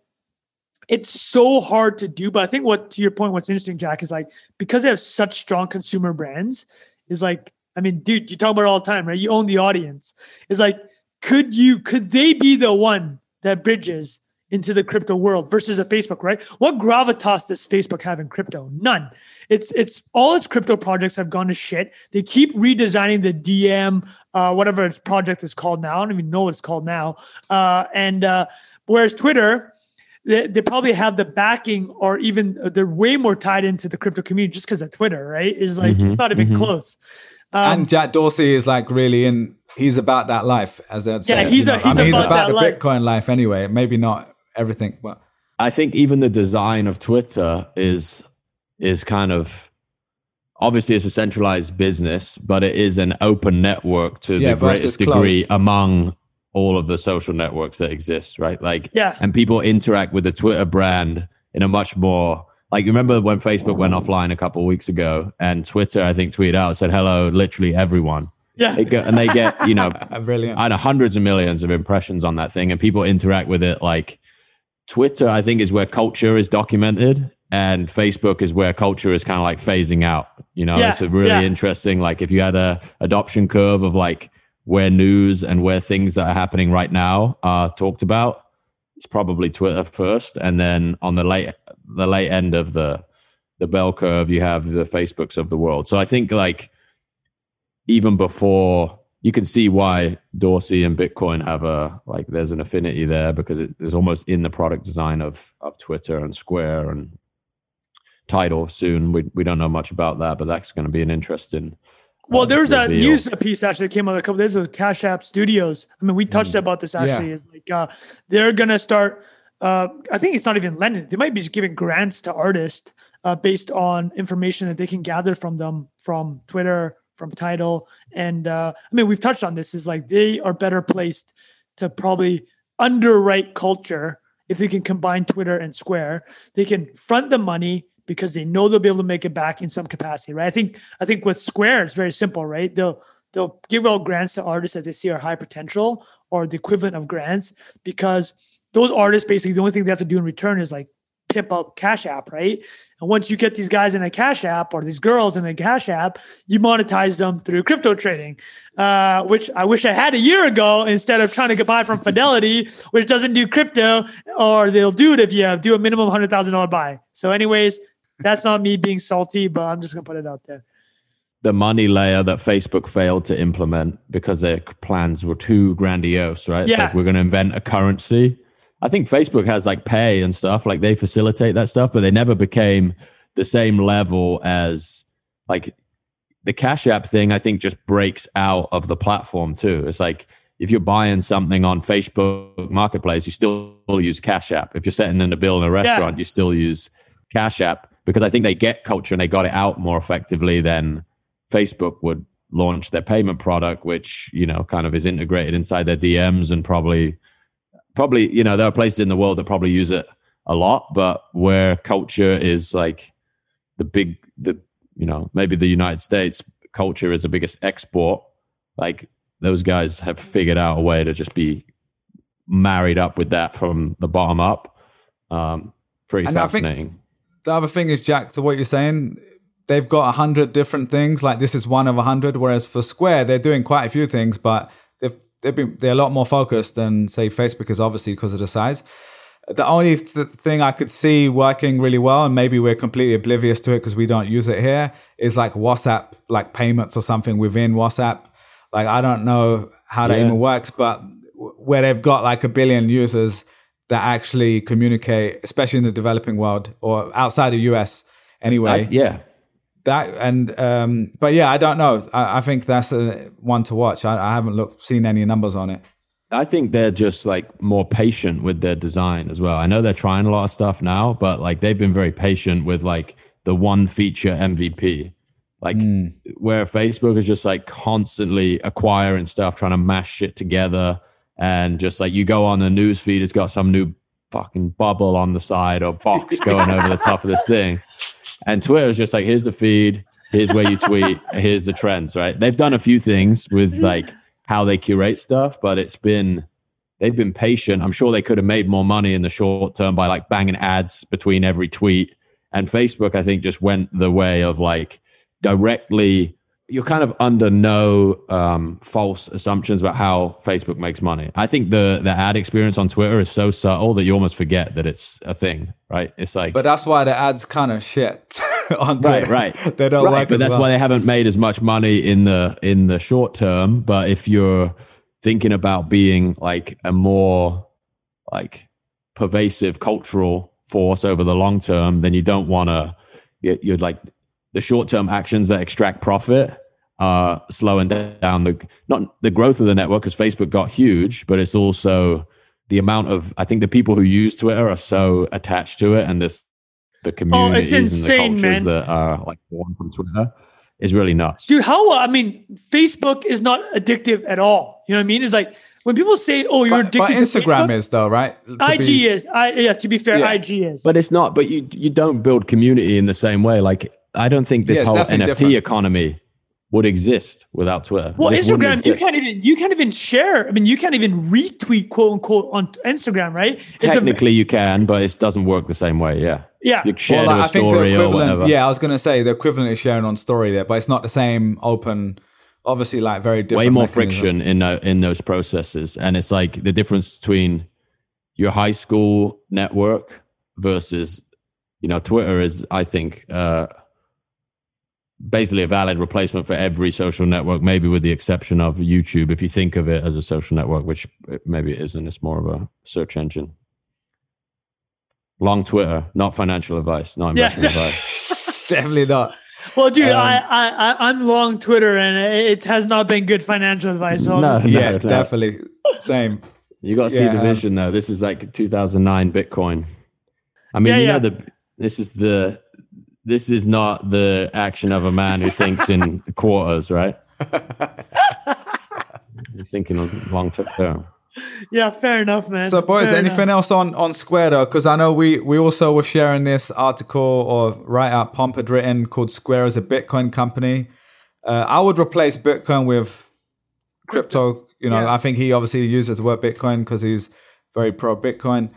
it's so hard to do. But I think what, to your point, what's interesting, Jack, is like, because they have such strong consumer brands, is like, I mean, dude, you talk about it all the time, right? You own the audience. It's like, could you, could they be the one that bridges into the crypto world versus a Facebook, right? What gravitas does Facebook have in crypto? None. It's, it's all its crypto projects have gone to shit. They keep redesigning the D M, uh, whatever its project is called now. I don't even know what it's called now. Uh, and uh, whereas Twitter, They, they probably have the backing, or even they're way more tied into the crypto community just because of Twitter, right? Is like mm-hmm, it's not even mm-hmm. close. Um, and Jack Dorsey is like really in. He's about that life, as I'd say. Yeah, he's, you know, a, he's, I mean, about he's about that the life. Bitcoin life anyway. Maybe not everything, but I think even the design of Twitter is is kind of obviously it's a centralized business, but it is an open network to yeah, the greatest degree closed. among. all of the social networks that exist, right? Like, yeah. And people interact with the Twitter brand in a much more, like, you remember when Facebook went offline a couple of weeks ago and Twitter, I think, tweeted out, said, hello, literally everyone. Yeah. They go, and they get, you know, Brilliant. I know, hundreds of millions of impressions on that thing, and people interact with it. Like, Twitter, I think, is where culture is documented, and Facebook is where culture is kind of like phasing out. You know, yeah. it's a really yeah. interesting, like, if you had a adoption curve of like, where news and where things that are happening right now are talked about, it's probably Twitter first, and then on the late the late end of the the bell curve, you have the Facebooks of the world. So I think, like, even before, you can see why Dorsey and Bitcoin have a, like, there's an affinity there, because it is almost in the product design of of Twitter and Square and Tidal soon. We we don't know much about that, but that's going to be an interesting. Well, there was a news piece actually that came out a couple days ago. Cash App Studios. I mean, we touched mm. about this actually. Yeah. Is like uh, they're gonna start. Uh, I think it's not even lending. They might be just giving grants to artists uh, based on information that they can gather from them, from Twitter, from Tidal, and uh, I mean, we've touched on this. Is like they are better placed to probably underwrite culture if they can combine Twitter and Square. They can front the money, because they know they'll be able to make it back in some capacity, right? I think I think with Square, it's very simple, right? They'll they'll give out grants to artists that they see are high potential, or the equivalent of grants, because those artists, basically, the only thing they have to do in return is like pimp out Cash App, right? And once you get these guys in a Cash App, or these girls in a Cash App, you monetize them through crypto trading, uh, which I wish I had a year ago, instead of trying to get buy from Fidelity, which doesn't do crypto, or they'll do it if you do a minimum one hundred thousand dollars buy. So anyways, that's not me being salty, but I'm just going to put it out there. The money layer that Facebook failed to implement because their plans were too grandiose, right? Yeah. It's like, we're going to invent a currency. I think Facebook has like pay and stuff, like they facilitate that stuff, but they never became the same level as like the Cash App thing, I think, just breaks out of the platform too. It's like, if you're buying something on Facebook Marketplace, you still use Cash App. If you're setting in a bill in a restaurant, yeah. you still use Cash App. Because I think they get culture and they got it out more effectively than Facebook would launch their payment product, which, you know, kind of is integrated inside their D Ms, and probably, probably, you know, there are places in the world that probably use it a lot, but where culture is like the big, the, you know, maybe the United States culture is the biggest export. Like those guys have figured out a way to just be married up with that from the bottom up. Um, pretty and fascinating. The other thing is, Jack, to what you're saying, they've got a hundred different things. Like this is one of a hundred. Whereas for Square, they're doing quite a few things, but they've they've been they're a lot more focused than say Facebook is, obviously because of the size. The only th- thing I could see working really well, and maybe we're completely oblivious to it because we don't use it here, is like WhatsApp, like payments or something within WhatsApp. Like I don't know how that yeah. even works, but where they've got like a billion users that actually communicate, especially in the developing world or outside the U S anyway. I, yeah. That and um, but yeah, I don't know. I, I think that's a, one to watch. I, I haven't looked seen any numbers on it. I think they're just like more patient with their design as well. I know they're trying a lot of stuff now, but like they've been very patient with like the one feature M V P. Like mm. where Facebook is just like constantly acquiring stuff, trying to mash shit together. And just like you go on the news feed, it's got some new fucking bubble on the side or box going over the top of this thing. And Twitter is just like, here's the feed, here's where you tweet, here's the trends, right? They've done a few things with like how they curate stuff, but it's been, they've been patient. I'm sure they could have made more money in the short term by like banging ads between every tweet. And Facebook, I think, just went the way of like directly... You're kind of under no um, false assumptions about how Facebook makes money. I think the the ad experience on Twitter is so subtle that you almost forget that it's a thing, right? It's like, but that's why the ads kind of shit on Twitter. Right, right. They don't right, like, but that's well. why they haven't made as much money in the in the short term. But if you're thinking about being like a more like pervasive cultural force over the long term, then you don't want to. You'd like. The short-term actions that extract profit are slowing down the not the growth of the network, because Facebook got huge, but it's also the amount of, I think the people who use Twitter are so attached to it, and this the communities oh, it's insane, and the cultures man. that are like born from Twitter is really nuts. Dude, how I mean, Facebook is not addictive at all. You know what I mean? It's like when people say, "Oh, you're but, addicted," but Instagram to Facebook, is though, right? To I G be, is, I yeah. To be fair, yeah. I G is, but it's not. But you you don't build community in the same way, like. I don't think this yeah, whole N F T different. economy would exist without Twitter. Well, this Instagram, you can't even you can't even share. I mean, you can't even retweet, quote unquote, on Instagram, right? Technically, it's a, you can, but it doesn't work the same way. Yeah, yeah. You share well, like, a story or whatever. Yeah, I was going to say the equivalent is sharing on story there, but it's not the same. Open, obviously, like very different. Way more mechanism. friction in uh, in those processes, and it's like the difference between your high school network versus, you know, Twitter is, I think. Uh, basically a valid replacement for every social network, maybe with the exception of YouTube, if you think of it as a social network, which maybe it isn't, it's more of a search engine. Long Twitter, not financial advice, not investment yeah. advice. Definitely not. Well, dude, um, I, I, I'm long Twitter and it has not been good financial advice. So no, just- yeah, no, definitely. Same. You got to yeah, see the vision um, though. This is like two thousand nine Bitcoin. I mean, yeah, you yeah. know, the this is the... This is not the action of a man who thinks in quarters, right? He's thinking on long term. Yeah, fair enough, man. So, boys, fair anything enough. else on, on Square, though? Because I know we, we also were sharing this article or write-up Pomp had written called Square as a Bitcoin Company. Uh, I would replace Bitcoin with crypto. You know, yeah. I think he obviously uses the word Bitcoin because he's very pro-Bitcoin.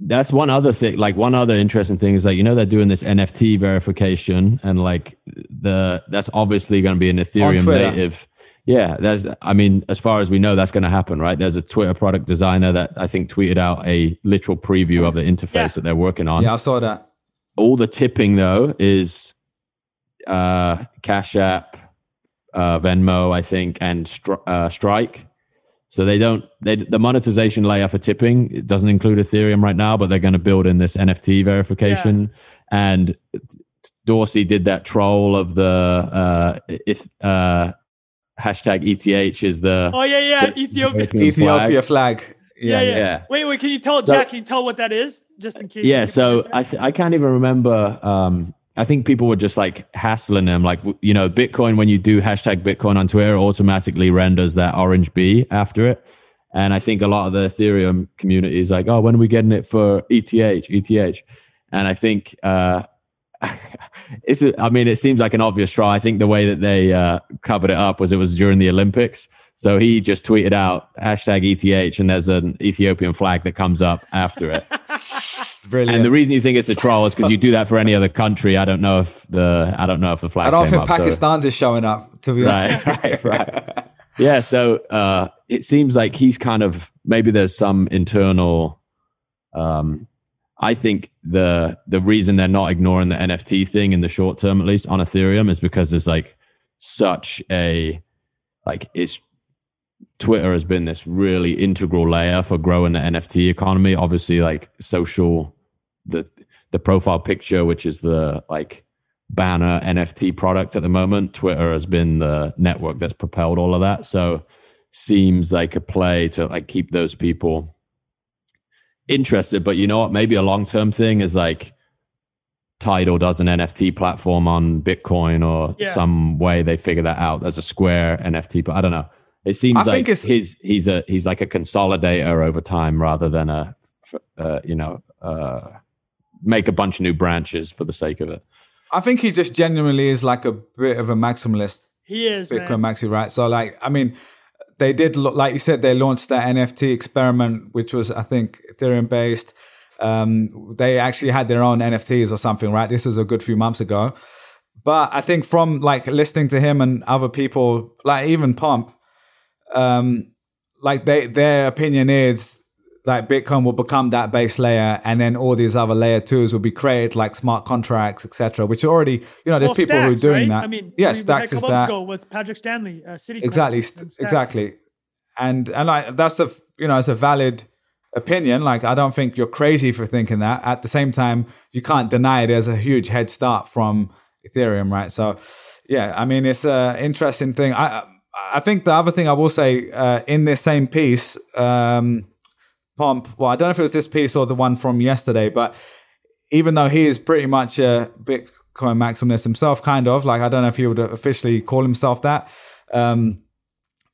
That's one other thing, like one other interesting thing is like, you know, they're doing this N F T verification and like the, that's obviously going to be an Ethereum native. Yeah. There's, I mean, as far as we know, that's going to happen, right? There's a Twitter product designer that I think tweeted out a literal preview of the interface yeah. that they're working on. Yeah, I saw that. All the tipping though is uh, Cash App, uh, Venmo, I think, and Stri- uh, Strike. So they don't, they, the monetization layer for tipping, it doesn't include Ethereum right now, but they're going to build in this N F T verification. Yeah. And Dorsey did that troll of the uh, if, uh, hashtag E T H is the... Oh, yeah, yeah, the, Ethiopia. Ethiopia flag. flag. Yeah. Yeah, yeah, yeah. Wait, wait, can you tell, so, Jack, can you tell what that is? Just in case. Yeah, so I th- I can't even remember... Um, I think people were just like hassling them. Like, you know, Bitcoin, when you do hashtag Bitcoin on Twitter, automatically renders that orange B after it. And I think a lot of the Ethereum community is like, oh, when are we getting it for E T H? E T H. And I think uh, it's, a, I mean, it seems like an obvious try. I think the way that they uh, covered it up was it was during the Olympics. So he just tweeted out hashtag E T H, and there's an Ethiopian flag that comes up after it. Brilliant. And the reason you think it's a troll is because you do that for any other country. I don't know if the I don't know if the flag. I don't think Pakistan's is showing up. To be honest, right, right, right. Yeah. So uh, it seems like he's kind of maybe there's some internal. Um, I think the the reason they're not ignoring the N F T thing in the short term, at least on Ethereum, is because there's like such a like it's. Twitter has been this really integral layer for growing the N F T economy. Obviously, like social, the the profile picture, which is the like banner N F T product at the moment, Twitter has been the network that's propelled all of that. So seems like a play to like keep those people interested. But you know what? Maybe a long-term thing is like Tidal does an N F T platform on Bitcoin or yeah. some way they figure that out. There's a Square N F T, but I don't know. It seems I like he's he's a he's like a consolidator over time rather than a uh, you know uh, make a bunch of new branches for the sake of it. I think he just genuinely is like a bit of a maximalist. He is Bitcoin maxi, right? So like I mean, they did look, like you said, they launched that N F T experiment, which was I think Ethereum based. Um, they actually had their own N F Ts or something, right? This was a good few months ago, but I think from like listening to him and other people, like even Pump. Um, like they, their opinion is like Bitcoin will become that base layer, and then all these other layer twos will be created, like smart contracts, et cetera. Which are already, you know, there's well, people Stacks, who are doing right? that. I mean, yeah, we, Stacks we is that with Patrick Stanley, uh, City. Exactly, and exactly, and and like that's a you know it's a valid opinion. Like I don't think you're crazy for thinking that. At the same time, you can't deny there's a huge head start from Ethereum, right? So, yeah, I mean, it's an interesting thing. I. I think the other thing I will say uh, in this same piece, um, Pomp, well, I don't know if it was this piece or the one from yesterday, but even though he is pretty much a Bitcoin maximalist himself, kind of, like I don't know if he would officially call himself that. Um,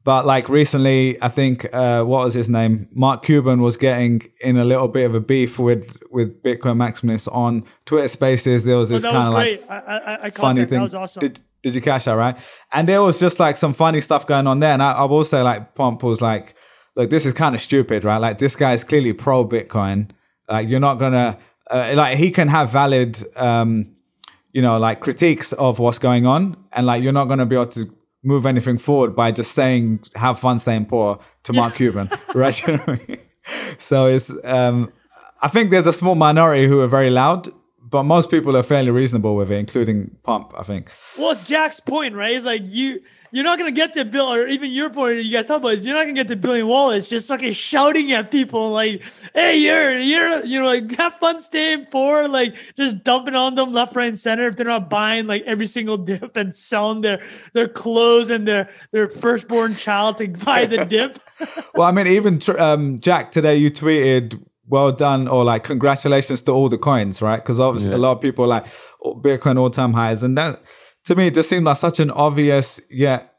but like recently, I think, uh, what was his name? Mark Cuban was getting in a little bit of a beef with, with Bitcoin maximalists on Twitter Spaces. There was this oh, kind of like I, I, I funny that. thing. That was awesome. Did, Did you catch that, right? And there was just like some funny stuff going on there. And I, I will say like Pomp was like, look, this is kind of stupid, right? Like this guy is clearly pro Bitcoin. Like you're not going to, uh, like he can have valid, um, you know, like critiques of what's going on. And like, you're not going to be able to move anything forward by just saying, have fun staying poor to Mark Cuban, right? You know what I mean? So it's, um, I think there's a small minority who are very loud. But most people are fairly reasonable with it, including Pump, I think. Well, it's Jack's point, right? It's like you, you're not going to get to Bill, or even your point, you guys talk about is you're not going to get to Billy Wallace just fucking shouting at people like, hey, you're, you're, you know, like, have fun staying poor, like, just dumping on them left, right, and center if they're not buying, like, every single dip and selling their, their clothes and their, their firstborn child to buy the dip. Well, I mean, even um, Jack, today you tweeted, well done, or like congratulations to all the coins, right? Because obviously yeah. a lot of people are like oh, Bitcoin all-time highs, and that to me it just seemed like such an obvious yet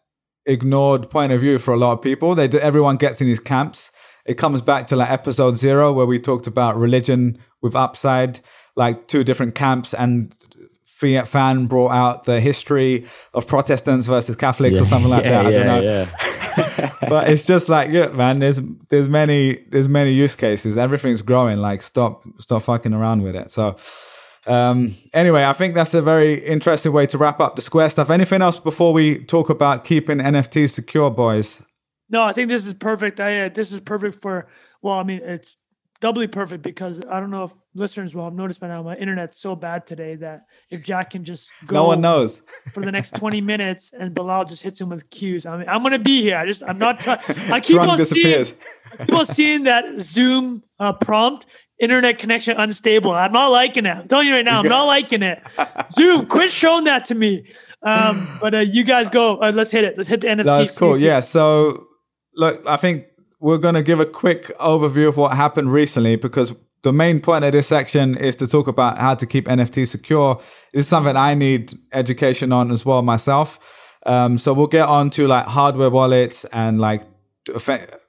ignored point of view for a lot of people. They do, everyone gets in these camps. It comes back to like episode zero where we talked about religion with upside, like two different camps, and Fiat Fan brought out the history of Protestants versus Catholics yeah. or something like yeah, that. I yeah, don't know. Yeah. But it's just like, yeah, man, there's there's many there's many use cases. Everything's growing. Like, stop stop fucking around with it. So um, anyway, I think that's a very interesting way to wrap up the Square stuff. Anything else before we talk about keeping N F Ts secure, boys? No, I think this is perfect. I, uh, this is perfect for, well, I mean, it's doubly perfect because I don't know if listeners will have noticed by now, my internet's so bad today that if Jack can just go no one knows for the next twenty minutes and Bilal just hits him with cues. I mean, I'm going to be here. I just, I'm not trying. I keep on seeing, I keep on seeing that Zoom uh, prompt, internet connection unstable. I'm not liking it. I'm telling you right now, I'm not liking it. Zoom, quit showing that to me. Um, but uh, you guys go, uh, let's hit it. Let's hit the N F T. That's cool. Yeah. So look, I think we're going to give a quick overview of what happened recently, because the main point of this section is to talk about how to keep N F T secure. This is something I need education on as well myself. Um, so we'll get on to like hardware wallets and like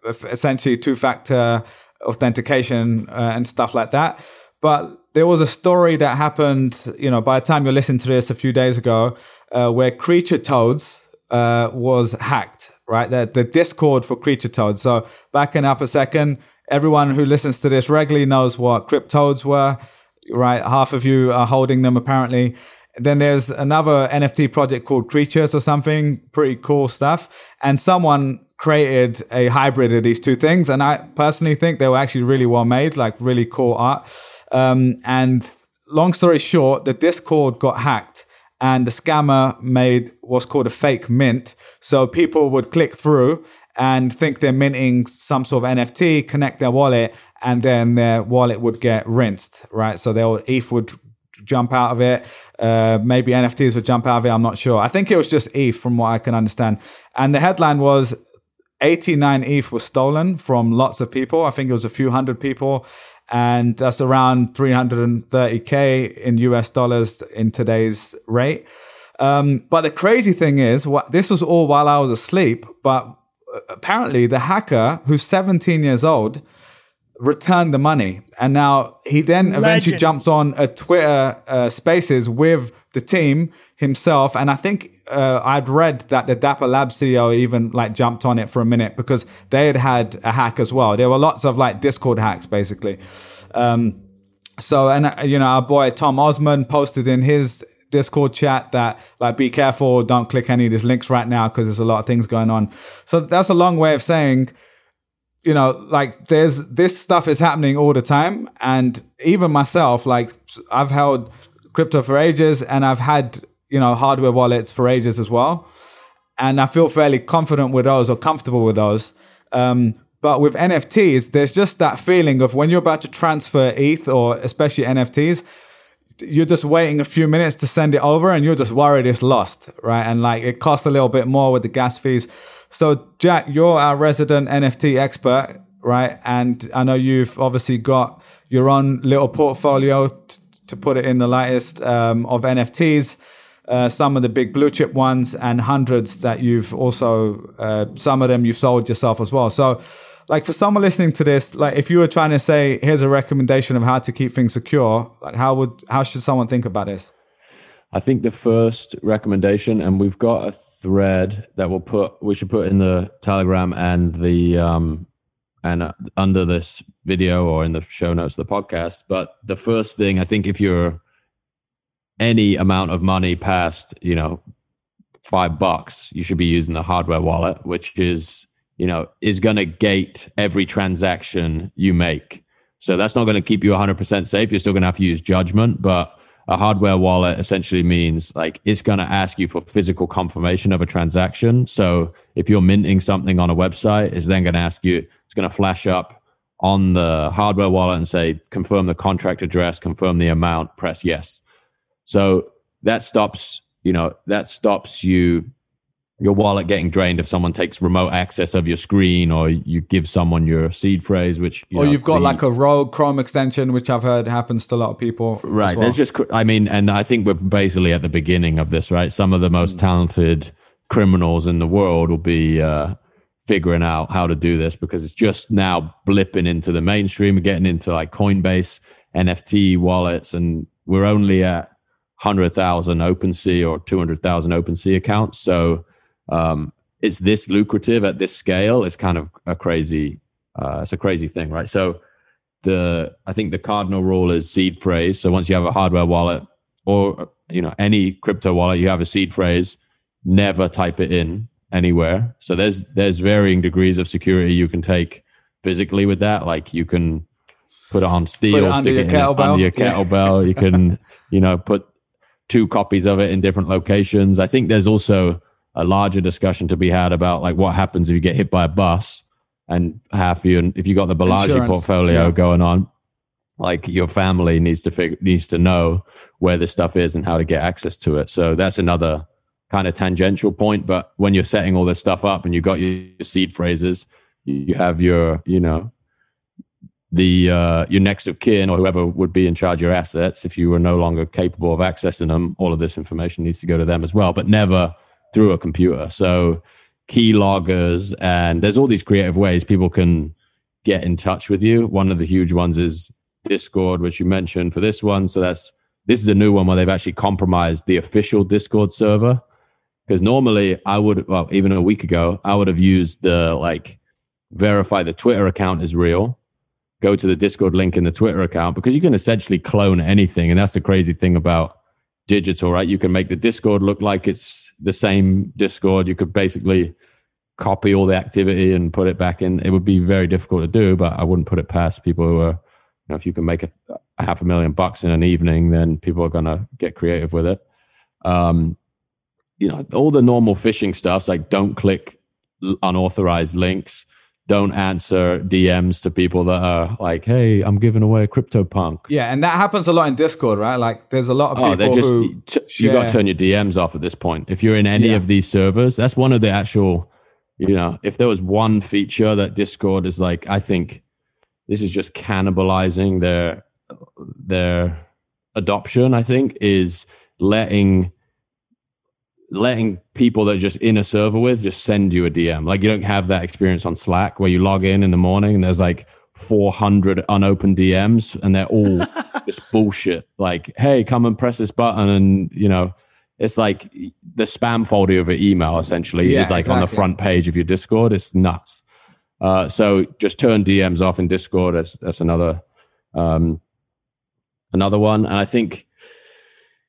essentially two-factor authentication uh, and stuff like that. But there was a story that happened, you know, by the time you listened to this a few days ago, uh, where Creature Toads uh, was hacked, right? The, the Discord for Creature Toads. So backing up a second, everyone who listens to this regularly knows what Cryptodes were, right? Half of you are holding them apparently. Then there's another N F T project called Creatures or something, pretty cool stuff. And someone created a hybrid of these two things. And I personally think they were actually really well made, like really cool art. Um, and long story short, the Discord got hacked and the scammer made what's called a fake mint. So people would click through and think they're minting some sort of N F T, connect their wallet, and then their wallet would get rinsed, right? So their E T H would jump out of it. Uh, maybe N F Ts would jump out of it. I'm not sure. I think it was just E T H from what I can understand. And the headline was eighty-nine E T H was stolen from lots of people. I think it was a few hundred people. And that's around three hundred thirty K in U S dollars in today's rate. Um, but the crazy thing is, what, this was all while I was asleep, but apparently the hacker, who's seventeen years old, returned the money. And now he then Legend. eventually jumped on a Twitter uh, spaces with the team himself. And I think uh, I'd read that the Dapper Lab C E O even like jumped on it for a minute because they had had a hack as well. There were lots of like Discord hacks basically. Um, so, and uh, you know, our boy Tom Osman posted in his Discord chat that like, be careful, don't click any of these links right now because there's a lot of things going on. So that's a long way of saying, you know, like there's this stuff is happening all the time. And even myself, like I've held crypto for ages and I've had, you know, hardware wallets for ages as well. And I feel fairly confident with those or comfortable with those. Um, but with N F Ts, there's just that feeling of when you're about to transfer E T H or especially N F Ts, you're just waiting a few minutes to send it over and you're just worried it's lost, right? And like it costs a little bit more with the gas fees. So, Jack, you're our resident N F T expert, right? And I know you've obviously got your own little portfolio, t- to put it in the lightest, um, of N F Ts, uh, some of the big blue chip ones and hundreds that you've also, uh, some of them you've sold yourself as well. So, like for someone listening to this, like if you were trying to say, here's a recommendation of how to keep things secure, like how would, how should someone think about this? I think the first recommendation, and we've got a thread that we'll put, we should put in the Telegram and the, um, and uh, under this video or in the show notes of the podcast. But the first thing, I think if you're any amount of money past, you know, five bucks, you should be using the hardware wallet, which is, you know, is going to gate every transaction you make. So that's not going to keep you one hundred percent safe. You're still going to have to use judgment, but a hardware wallet essentially means like it's going to ask you for physical confirmation of a transaction. So if you're minting something on a website, it's then going to ask you, it's going to flash up on the hardware wallet and say, confirm the contract address, confirm the amount, press yes. So that stops, you know, that stops you, your wallet getting drained if someone takes remote access of your screen or you give someone your seed phrase, which... You or know, you've got the, like a rogue Chrome extension, which I've heard happens to a lot of people. Right. Well. There's just, I mean, and I think we're basically at the beginning of this, right? Some of the most mm. talented criminals in the world will be uh, figuring out how to do this because it's just now blipping into the mainstream, getting into like Coinbase, N F T wallets, and we're only at one hundred thousand OpenSea or two hundred thousand OpenSea accounts. So... Um, it's this lucrative at this scale. It's kind of a crazy, uh, it's a crazy thing, right? So the, I think the cardinal rule is seed phrase. So once you have a hardware wallet or, you know, any crypto wallet, you have a seed phrase, never type it in anywhere. So there's, there's varying degrees of security you can take physically with that. Like you can put it on steel, put it stick it in, under your kettlebell. Yeah. You can, you know, put two copies of it in different locations. I think there's also a larger discussion to be had about like what happens if you get hit by a bus and half you, if you got the Balaji portfolio yeah. going on, like your family needs to figure, needs to know where this stuff is and how to get access to it. So that's another kind of tangential point. But when you're setting all this stuff up and you got your, your seed phrases, you have your, you know, the, uh, your next of kin or whoever would be in charge of your assets. If you were no longer capable of accessing them, all of this information needs to go to them as well, but never through a computer. So key loggers, and there's all these creative ways people can get in touch with you. One of the huge ones is Discord, which you mentioned for this one. So that's this is a new one where they've actually compromised the official Discord server. Because normally I would, well, even a week ago, I would have used the, like, verify the Twitter account is real, go to the Discord link in the Twitter account, because you can essentially clone anything. And that's the crazy thing about digital, right? You can make the Discord look like it's the same Discord. You could basically copy all the activity and put it back in. It would be very difficult to do, but I wouldn't put it past people who are, you know, if you can make a, a half a million bucks in an evening, then people are going to get creative with it. Um, you know, all the normal phishing stuffs, like don't click unauthorized links, don't answer D Ms to people that are like, hey, I'm giving away a CryptoPunk. Yeah, and that happens a lot in Discord, right? Like there's a lot of people oh, they're just, who... T- you got to turn your D Ms off at this point. If you're in any yeah. of these servers, that's one of the actual, you know, if there was one feature that Discord is like, I think this is just cannibalizing their their adoption, I think, is letting... letting people that are just in a server with just send you a D M. Like you don't have that experience on Slack where you log in in the morning and there's like four hundred unopened D Ms and they're all just bullshit. Like, hey, come and press this button. And, you know, it's like the spam folder of an email essentially yeah, is like exactly. on the front page of your Discord. It's nuts. Uh, so just turn D Ms off in Discord. That's, that's another, um, another one. And I think,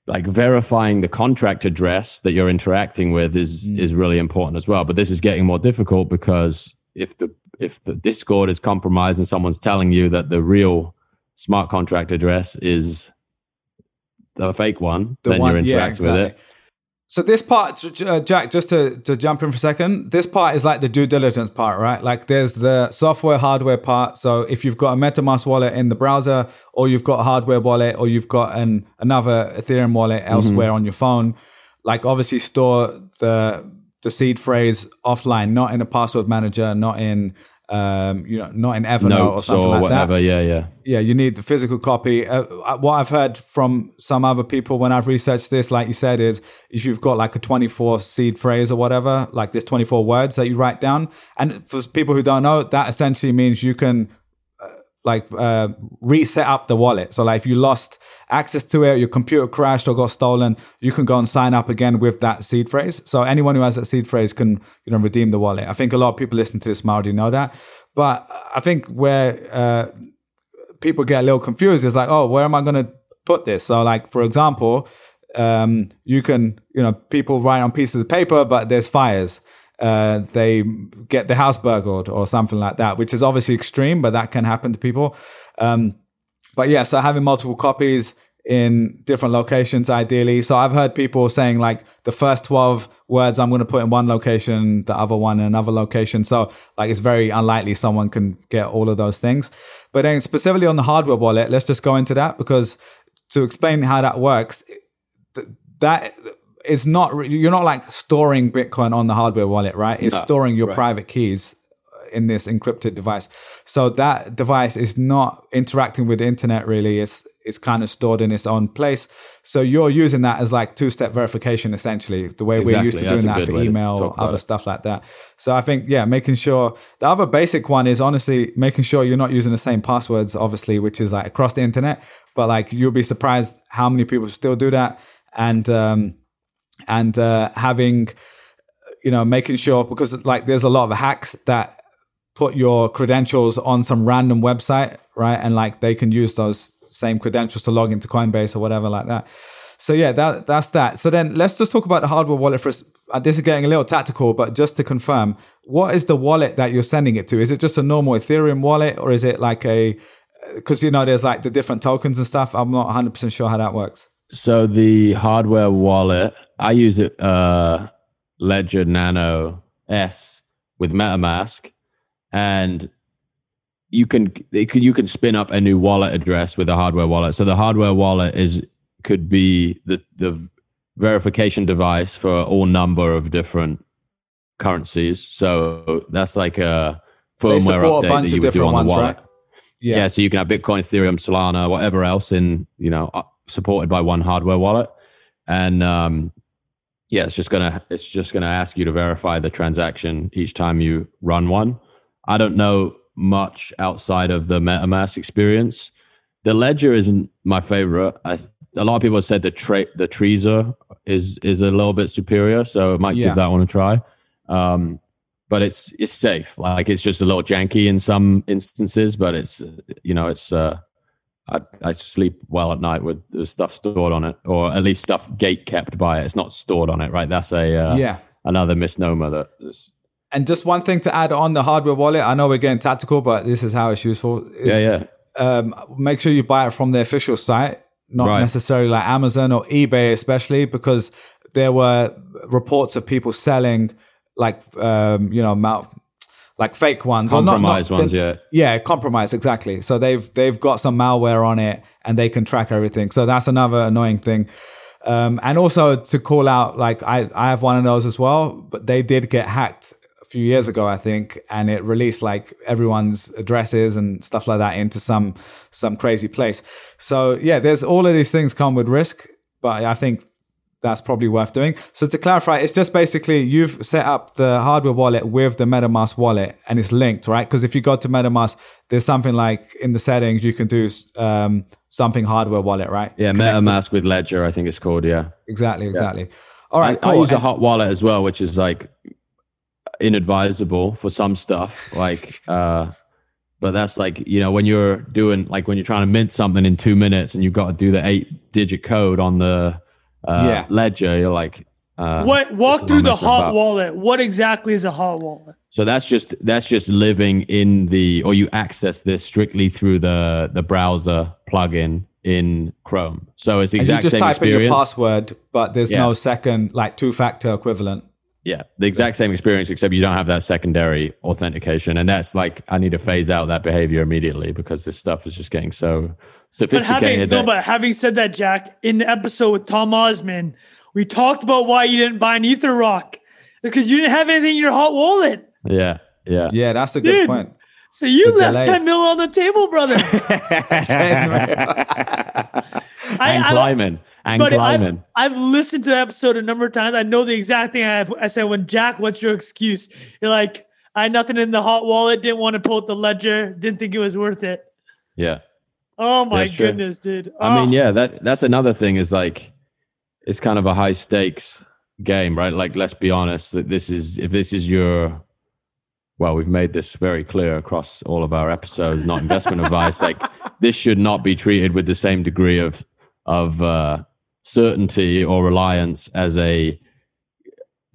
like verifying the contract address that you're interacting with is mm. is really important as well. But this is getting more difficult because if the if the Discord is compromised and someone's telling you that the real smart contract address is the fake one, the then one, you're interacting yeah, exactly. with it. So this part, uh, Jack, just to, to jump in for a second, this part is like the due diligence part, right? Like there's the software, hardware part. So if you've got a MetaMask wallet in the browser, or you've got a hardware wallet, or you've got an another Ethereum wallet elsewhere mm-hmm. on your phone, like obviously store the the seed phrase offline, not in a password manager, not in um, you know, not in Evernote Notes or something or like whatever. that. Yeah, yeah, yeah. You need the physical copy. Uh, what I've heard from some other people when I've researched this, like you said, is if you've got like a twenty-four seed phrase or whatever, like there's twenty-four words that you write down. And for people who don't know, that essentially means you can uh, like uh, reset up the wallet. So like if you lost access to it, your computer crashed or got stolen, you can go and sign up again with that seed phrase. So anyone who has that seed phrase can, you know, redeem the wallet. I think a lot of people listening to this already know that. But I think where uh, people get a little confused is like, oh, where am I going to put this? So like, for example, um, you can, you know, people write on pieces of paper, but there's fires. Uh, they get the house burgled or something like that, which is obviously extreme, but that can happen to people. Um, but yeah, so having multiple copies in different locations, ideally. So I've heard people saying like the first twelve words I'm going to put in one location, the other one in another location. So like it's very unlikely someone can get all of those things. But then specifically on the hardware wallet, let's just go into that, because to explain how that works, that is not, you're not like storing Bitcoin on the hardware wallet, right? It's no, storing your right. private keys in this encrypted device. So that device is not interacting with the internet really. It's It's kind of stored in its own place. So you're using that as like two-step verification, essentially, the way exactly. we're used to doing that for email, other stuff like that. So I think, yeah, making sure... The other basic one is honestly making sure you're not using the same passwords, obviously, which is like across the internet. But like you'll be surprised how many people still do that. And, um, and uh, having, you know, making sure... Because like there's a lot of hacks that put your credentials on some random website, right? And like they can use those... same credentials to log into Coinbase or whatever like that. So yeah, that that's that. So then let's just talk about the hardware wallet for us. This is getting a little tactical, but just to confirm, what is the wallet that you're sending it to? Is it just a normal Ethereum wallet, or is it like a, because you know there's like the different tokens and stuff. I'm not one hundred percent sure how that works. So the hardware wallet, I use it uh, Ledger Nano S with MetaMask, and you can, it can you can spin up a new wallet address with a hardware wallet. So the hardware wallet is could be the the verification device for all number of different currencies. So that's like a firmware update that you would do on ones, the wallet. Right? Yeah. yeah, so you can have Bitcoin, Ethereum, Solana, whatever else in, you know, supported by one hardware wallet. And um, Yeah, it's just gonna it's just gonna ask you to verify the transaction each time you run one. I don't know much outside of the MetaMask experience. The Ledger isn't my favorite. I a lot of people have said the tra- the Trezor is is a little bit superior, so I might yeah. give that one a try. Um, but it's it's safe. Like, it's just a little janky in some instances, but it's you know it's. Uh, I, I sleep well at night with the stuff stored on it, or at least stuff gate kept by it. It's not stored on it, right? That's a uh, yeah. another misnomer. That is... And just one thing to add on the hardware wallet. I know we're getting tactical, but this is how it's useful. Is, yeah, yeah. Um, make sure you buy it from the official site, not right. necessarily like Amazon or eBay, especially because there were reports of people selling like um, you know mount. Like fake ones, compromised or not, not, ones, yeah, yeah, compromised, exactly. So they've they've got some malware on it, and they can track everything. So that's another annoying thing. Um, and also to call out, like I I have one of those as well, but they did get hacked a few years ago, I think, and it released like everyone's addresses and stuff like that into some some crazy place. So yeah, there's all of these things come with risk, but I think that's probably worth doing. So to clarify, it's just basically you've set up the hardware wallet with the MetaMask wallet and it's linked, right? Because if you go to MetaMask, there's something like in the settings, you can do um, something hardware wallet, right? Yeah, Connected. MetaMask with Ledger, I think it's called, yeah. Exactly, exactly. Yeah. All right, cool. I use a hot wallet as well, which is like inadvisable for some stuff. Like, uh, but that's like, you know, when you're doing, like when you're trying to mint something in two minutes and you've got to do the eight digit code on the, Uh, yeah. Ledger, you're like... Uh, what? Walk through the hot about. wallet. What exactly is a hot wallet? So that's just that's just living in the... Or you access this strictly through the, the browser plugin in Chrome. So it's the exact same experience. You just type in your password, but there's yeah. no second, like two-factor equivalent. Yeah, the exact same experience, except you don't have that secondary authentication. And that's like, I need to phase out that behavior immediately because this stuff is just getting so sophisticated. But having, no, but having said that, Jack, in the episode with Tom Osman, we talked about why you didn't buy an Ether Rock. It's because you didn't have anything in your hot wallet. Yeah, yeah. Yeah, that's a good Dude, point. So you it's left delayed. ten mil on the table, brother. I, and climbing. And but climbing. I've, I've listened to the episode a number of times. I know the exact thing I, have, I said when Jack, what's your excuse? You're like, I had nothing in the hot wallet, didn't want to pull up the Ledger, didn't think it was worth it. Yeah. Oh my that's goodness, true. dude. Oh. I mean, yeah, that that's another thing is like, it's kind of a high stakes game, right? Like, let's be honest that this is, if this is your, well, we've made this very clear across all of our episodes, not investment advice. Like, this should not be treated with the same degree of, of, uh, certainty or reliance as a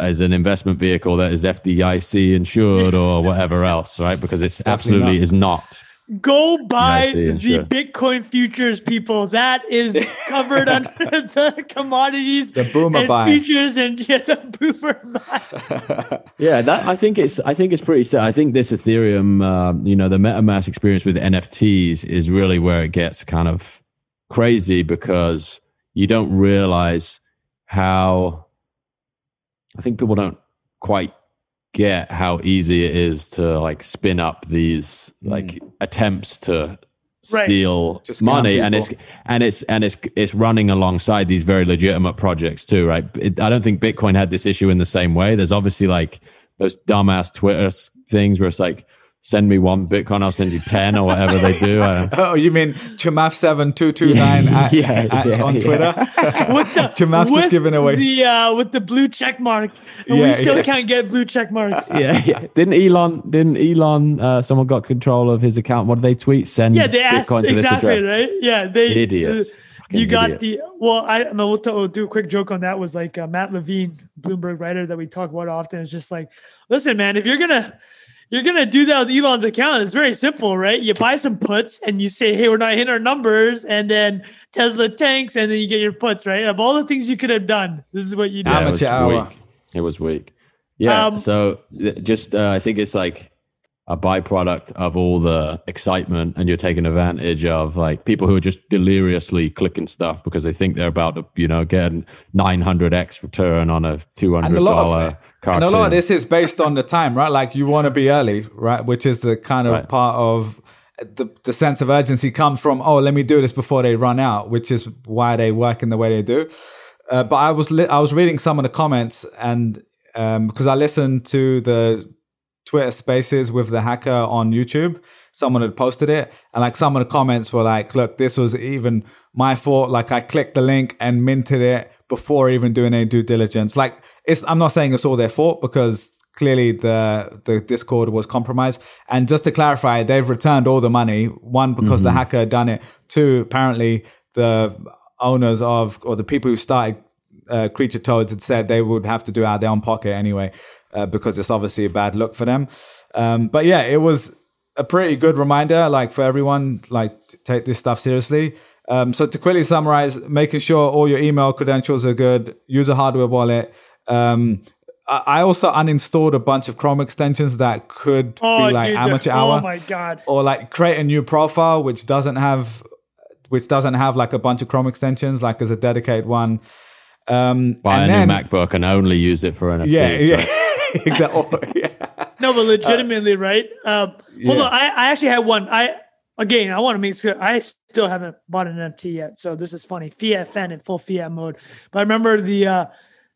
as an investment vehicle that is F D I C insured or whatever else, right? Because it's absolutely not. is not. Go buy the Bitcoin futures, people. That is covered under the commodities, the boomer and buy. futures, and yeah, the boomer buy. yeah, that I think it's I think it's pretty sad. I think this Ethereum, uh, you know, the MetaMask experience with N F Ts is really where it gets kind of crazy because. You don't realize how, I think people don't quite get how easy it is to like spin up these mm. like attempts to right. steal Just money. And it's, and it's, and it's, it's running alongside these very legitimate projects too, right? It, I don't think Bitcoin had this issue in the same way. There's obviously like those dumbass Twitter things where it's like, send me one Bitcoin, I'll send you ten or whatever they do. Uh, oh, you mean Chamath seven two two nine yeah, at, yeah, at, yeah, on Twitter? Yeah. With the, Chamath with just giving away. The, uh, with the blue check mark. And yeah, we still yeah. can't get blue check marks. Yeah, yeah. Didn't Elon, didn't Elon, uh, someone got control of his account. What did they tweet? Send yeah, they asked, Bitcoin to exactly, this address. Right? Yeah, they. Idiots. Uh, you got idiots. the, well, I, I mean, we'll, t- we'll do a quick joke on that. Was like uh, Matt Levine, Bloomberg writer that we talk about often. It's just like, listen, man, if you're going to, You're going to do that with Elon's account. It's very simple, right? You buy some puts and you say, hey, we're not hitting our numbers. And then Tesla tanks and then you get your puts, right? Of all the things you could have done, this is what you did. Yeah, it was hour. weak. It was weak. Yeah. Um, so just, uh, I think it's like a byproduct of all the excitement and you're taking advantage of like people who are just deliriously clicking stuff because they think they're about to, you know, get a nine hundred x return on a two hundred dollars cartoon. And a lot of this is based on the time, right? Like you want to be early, right? Which is the kind of right. part of the, the sense of urgency comes from, oh, let me do this before they run out, which is why they work in the way they do. Uh, but I was li I was reading some of the comments, and um, because I listened to the Twitter Spaces with the hacker on YouTube, someone had posted it, and like some of the comments were like, "Look, this was even my fault. Like I clicked the link and minted it before even doing any due diligence." Like it's, I'm not saying it's all their fault, because clearly the the Discord was compromised. And just to clarify, they've returned all the money. One, because mm-hmm. the hacker had done it. Two, apparently the owners of, or the people who started uh, Creature Toads had said they would have to do it out of their own pocket anyway, uh, because it's obviously a bad look for them. Um, but yeah, it was a pretty good reminder, like for everyone, like to take this stuff seriously. Um, so to quickly summarize, making sure all your email credentials are good, use a hardware wallet. Um, I also uninstalled a bunch of Chrome extensions that could oh, be like dude, amateur the, hour. Oh my God. Or like create a new profile, which doesn't have, which doesn't have like a bunch of Chrome extensions, like as a dedicated one. Um, Buy and a then, new MacBook and only use it for N F Ts. Yeah, yeah. So. Exactly. Yeah. No, but legitimately, uh, right? Uh, hold yeah. on, I, I actually had one. I again, I want to make sure I still haven't bought an N F T yet, so this is funny. Fiat fan in full fiat mode. But I remember the uh,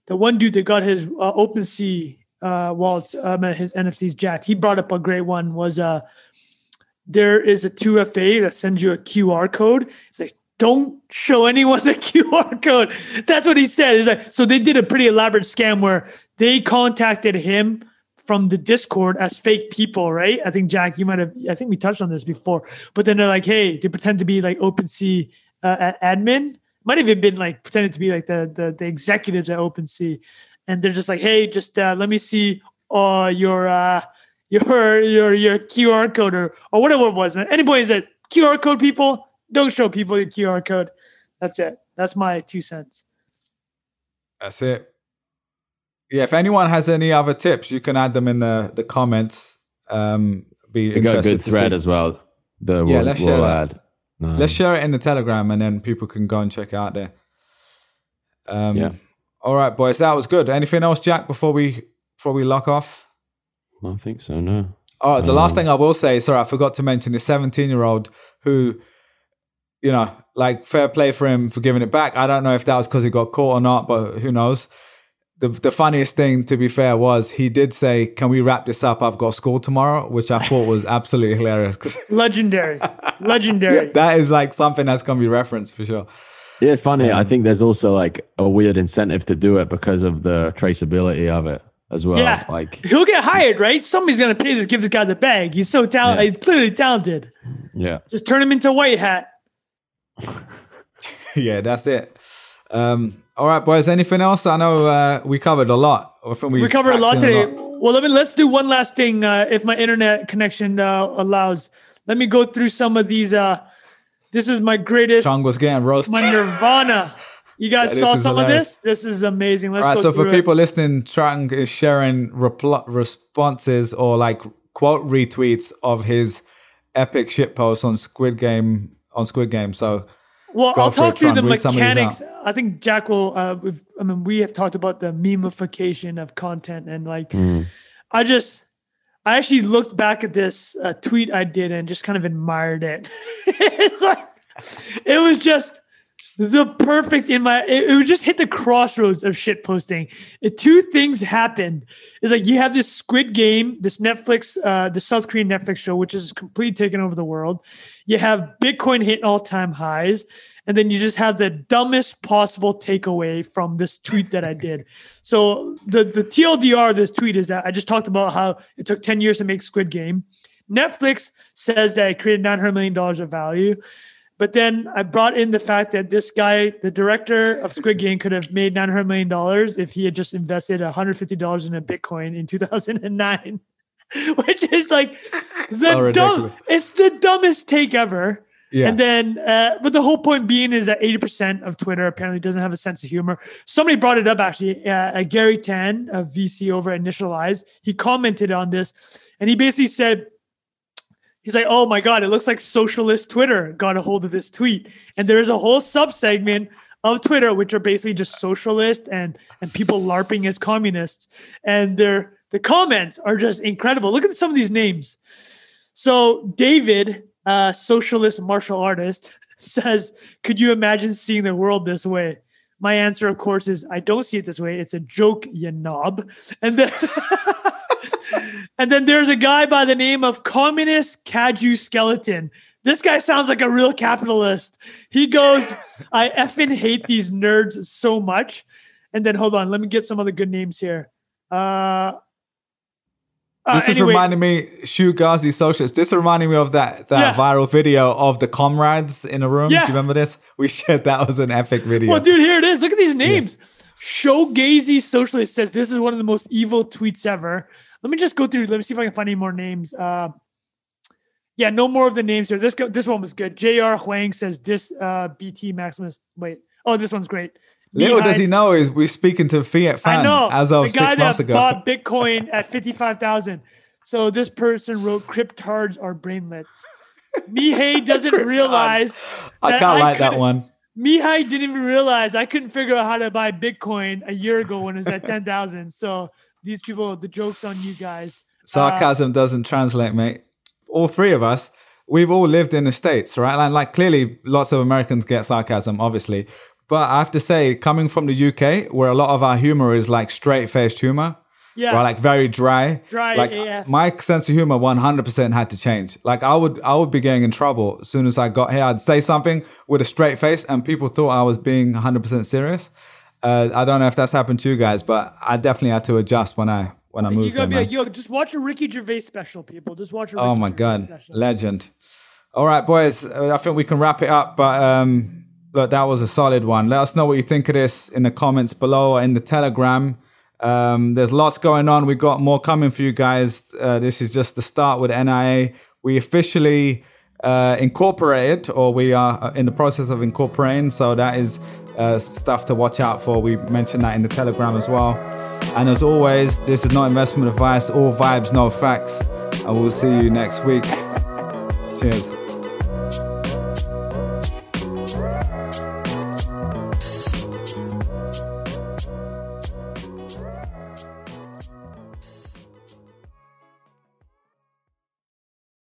the one dude that got his uh, OpenSea uh, wallets, um, his N F Ts jacked. He brought up a great one. Was uh, there is a two F A that sends you a Q R code. It's like, don't show anyone the Q R code. That's what he said. It's like, so they did a pretty elaborate scam where they contacted him from the Discord as fake people, right? I think, Jack, you might have, I think we touched on this before, but then they're like, hey, they pretend to be like OpenSea uh, admin. Might have even been like pretending to be like the, the, the executives at OpenSea. And they're just like, hey, just uh, let me see uh, your, uh, your your your Q R code or, or whatever it was, man. Anybody that Q R code people, don't show people your Q R code. That's it. That's my two cents. That's it. Yeah, if anyone has any other tips, you can add them in the, the comments. Um, be we got a good thread see. as well. The yeah, we'll, let's we'll share add. Um, let's share it in the Telegram, and then people can go and check it out there. Um, yeah. All right, boys, that was good. Anything else, Jack, before we before we lock off? I don't think so, no. Oh, the um, last thing I will say, sorry, I forgot to mention the seventeen-year-old who, you know, like fair play for him for giving it back. I don't know if that was because he got caught or not, but who knows? The, the funniest thing, to be fair, was he did say, can we wrap this up? I've got school tomorrow, which I thought was absolutely hilarious. Legendary. Legendary. That is like something that's going to be referenced for sure. Yeah, it's funny. Um, I think there's also like a weird incentive to do it because of the traceability of it as well. Yeah. Like, he'll get hired, right? Somebody's going to pay this, give this guy the bag. He's so talented. Yeah. He's clearly talented. Yeah. Just turn him into a white hat. Yeah, that's it. Um, all right, boys. Anything else? I know uh, we covered a lot. I think we, we covered a lot today. A lot. Well, let me let's do one last thing, uh, if my internet connection uh, allows. Let me go through some of these. Uh, this is my greatest. Chong was getting roasted. My Nirvana. You guys yeah, saw some hilarious. of this. This is amazing. Let's all right, go so through. So for it. people listening, Chong is sharing responses or like quote retweets of his epic shitposts on Squid Game on Squid Game. So. Well, Go I'll talk through the mechanics. I think Jack will, uh, we've, I mean, we have talked about the memification of content and like, mm. I just, I actually looked back at this uh, tweet I did and just kind of admired it. It's like, it was just the perfect in my, it, it was just hit the crossroads of shit posting. It, two things happened. It's like, you have this Squid Game, this Netflix, uh, the South Korean Netflix show, which is completely taken over the world. You have Bitcoin hit all-time highs, and then you just have the dumbest possible takeaway from this tweet that I did. So the, the T L D R of this tweet is that I just talked about how it took ten years to make Squid Game. Netflix says that it created nine hundred million dollars of value. But then I brought in the fact that this guy, the director of Squid Game, could have made nine hundred million dollars if he had just invested one hundred fifty dollars in a Bitcoin in two thousand nine. Which is like the so dumb, it's the dumbest take ever. Yeah. And then, uh, but the whole point being is that eighty percent of Twitter apparently doesn't have a sense of humor. Somebody brought it up actually. Uh, Gary Tan, a V C over Initialize, he commented on this and he basically said, he's like, oh my God, it looks like socialist Twitter got a hold of this tweet. And there is a whole sub-segment of Twitter, which are basically just socialist and, and people LARPing as communists. And they're, the comments are just incredible. Look at some of these names. So David, uh, socialist martial artist, says, could you imagine seeing the world this way? My answer, of course, is I don't see it this way. It's a joke, you knob. And then, and then there's a guy by the name of Communist Kaju Skeleton. This guy sounds like a real capitalist. He goes, I effing hate these nerds so much. And then hold on, let me get some other good names here. Uh, Uh, this is anyways. reminding me, Shugazi Socialist. This is reminding me of that, that yeah. viral video of the comrades in a room. Yeah. Do you remember this? We shared that was an epic video. Well, dude, here it is. Look at these names. Yeah. Shogazi Socialist says this is one of the most evil tweets ever. Let me just go through. Let me see if I can find any more names. Uh, yeah, no more of the names here. This this one was good. J R Huang says this uh, B T Maximus. Wait. Oh, this one's great. Little does he know is we're speaking to Fiat fans as of six months ago. The guy that bought Bitcoin at fifty-five thousand. So this person wrote, "Cryptards are brainlets." Mihai doesn't realize. I can't I like that one. Mihai didn't even realize I couldn't figure out how to buy Bitcoin a year ago when it was at ten thousand. So these people, the joke's on you guys. Sarcasm uh, doesn't translate, mate. All three of us. We've all lived in the States, right? Like, like clearly lots of Americans get sarcasm, obviously. But I have to say, coming from the U K, where a lot of our humor is like straight-faced humor, yeah, or like very dry, dry like A F. My sense of humor one hundred percent had to change. Like I would, I would be getting in trouble as soon as I got here. I'd say something with a straight face, and people thought I was being one hundred percent serious. Uh, I don't know if that's happened to you guys, but I definitely had to adjust when I when I moved. You gotta there, be like, yo, just watch a Ricky Gervais special, people. Just watch a Ricky oh my Gervais god, special. Legend! All right, boys, I think we can wrap it up, but. Um, Look, that was a solid one. Let us know what you think of this in the comments below or in the Telegram. Um, there's lots going on. We've got more coming for you guys. Uh, this is just the start with N I A. We officially uh, incorporated, or we are in the process of incorporating. So that is uh, stuff to watch out for. We mentioned that in the Telegram as well. And as always, this is not investment advice. All vibes, no facts. And we'll see you next week. Cheers.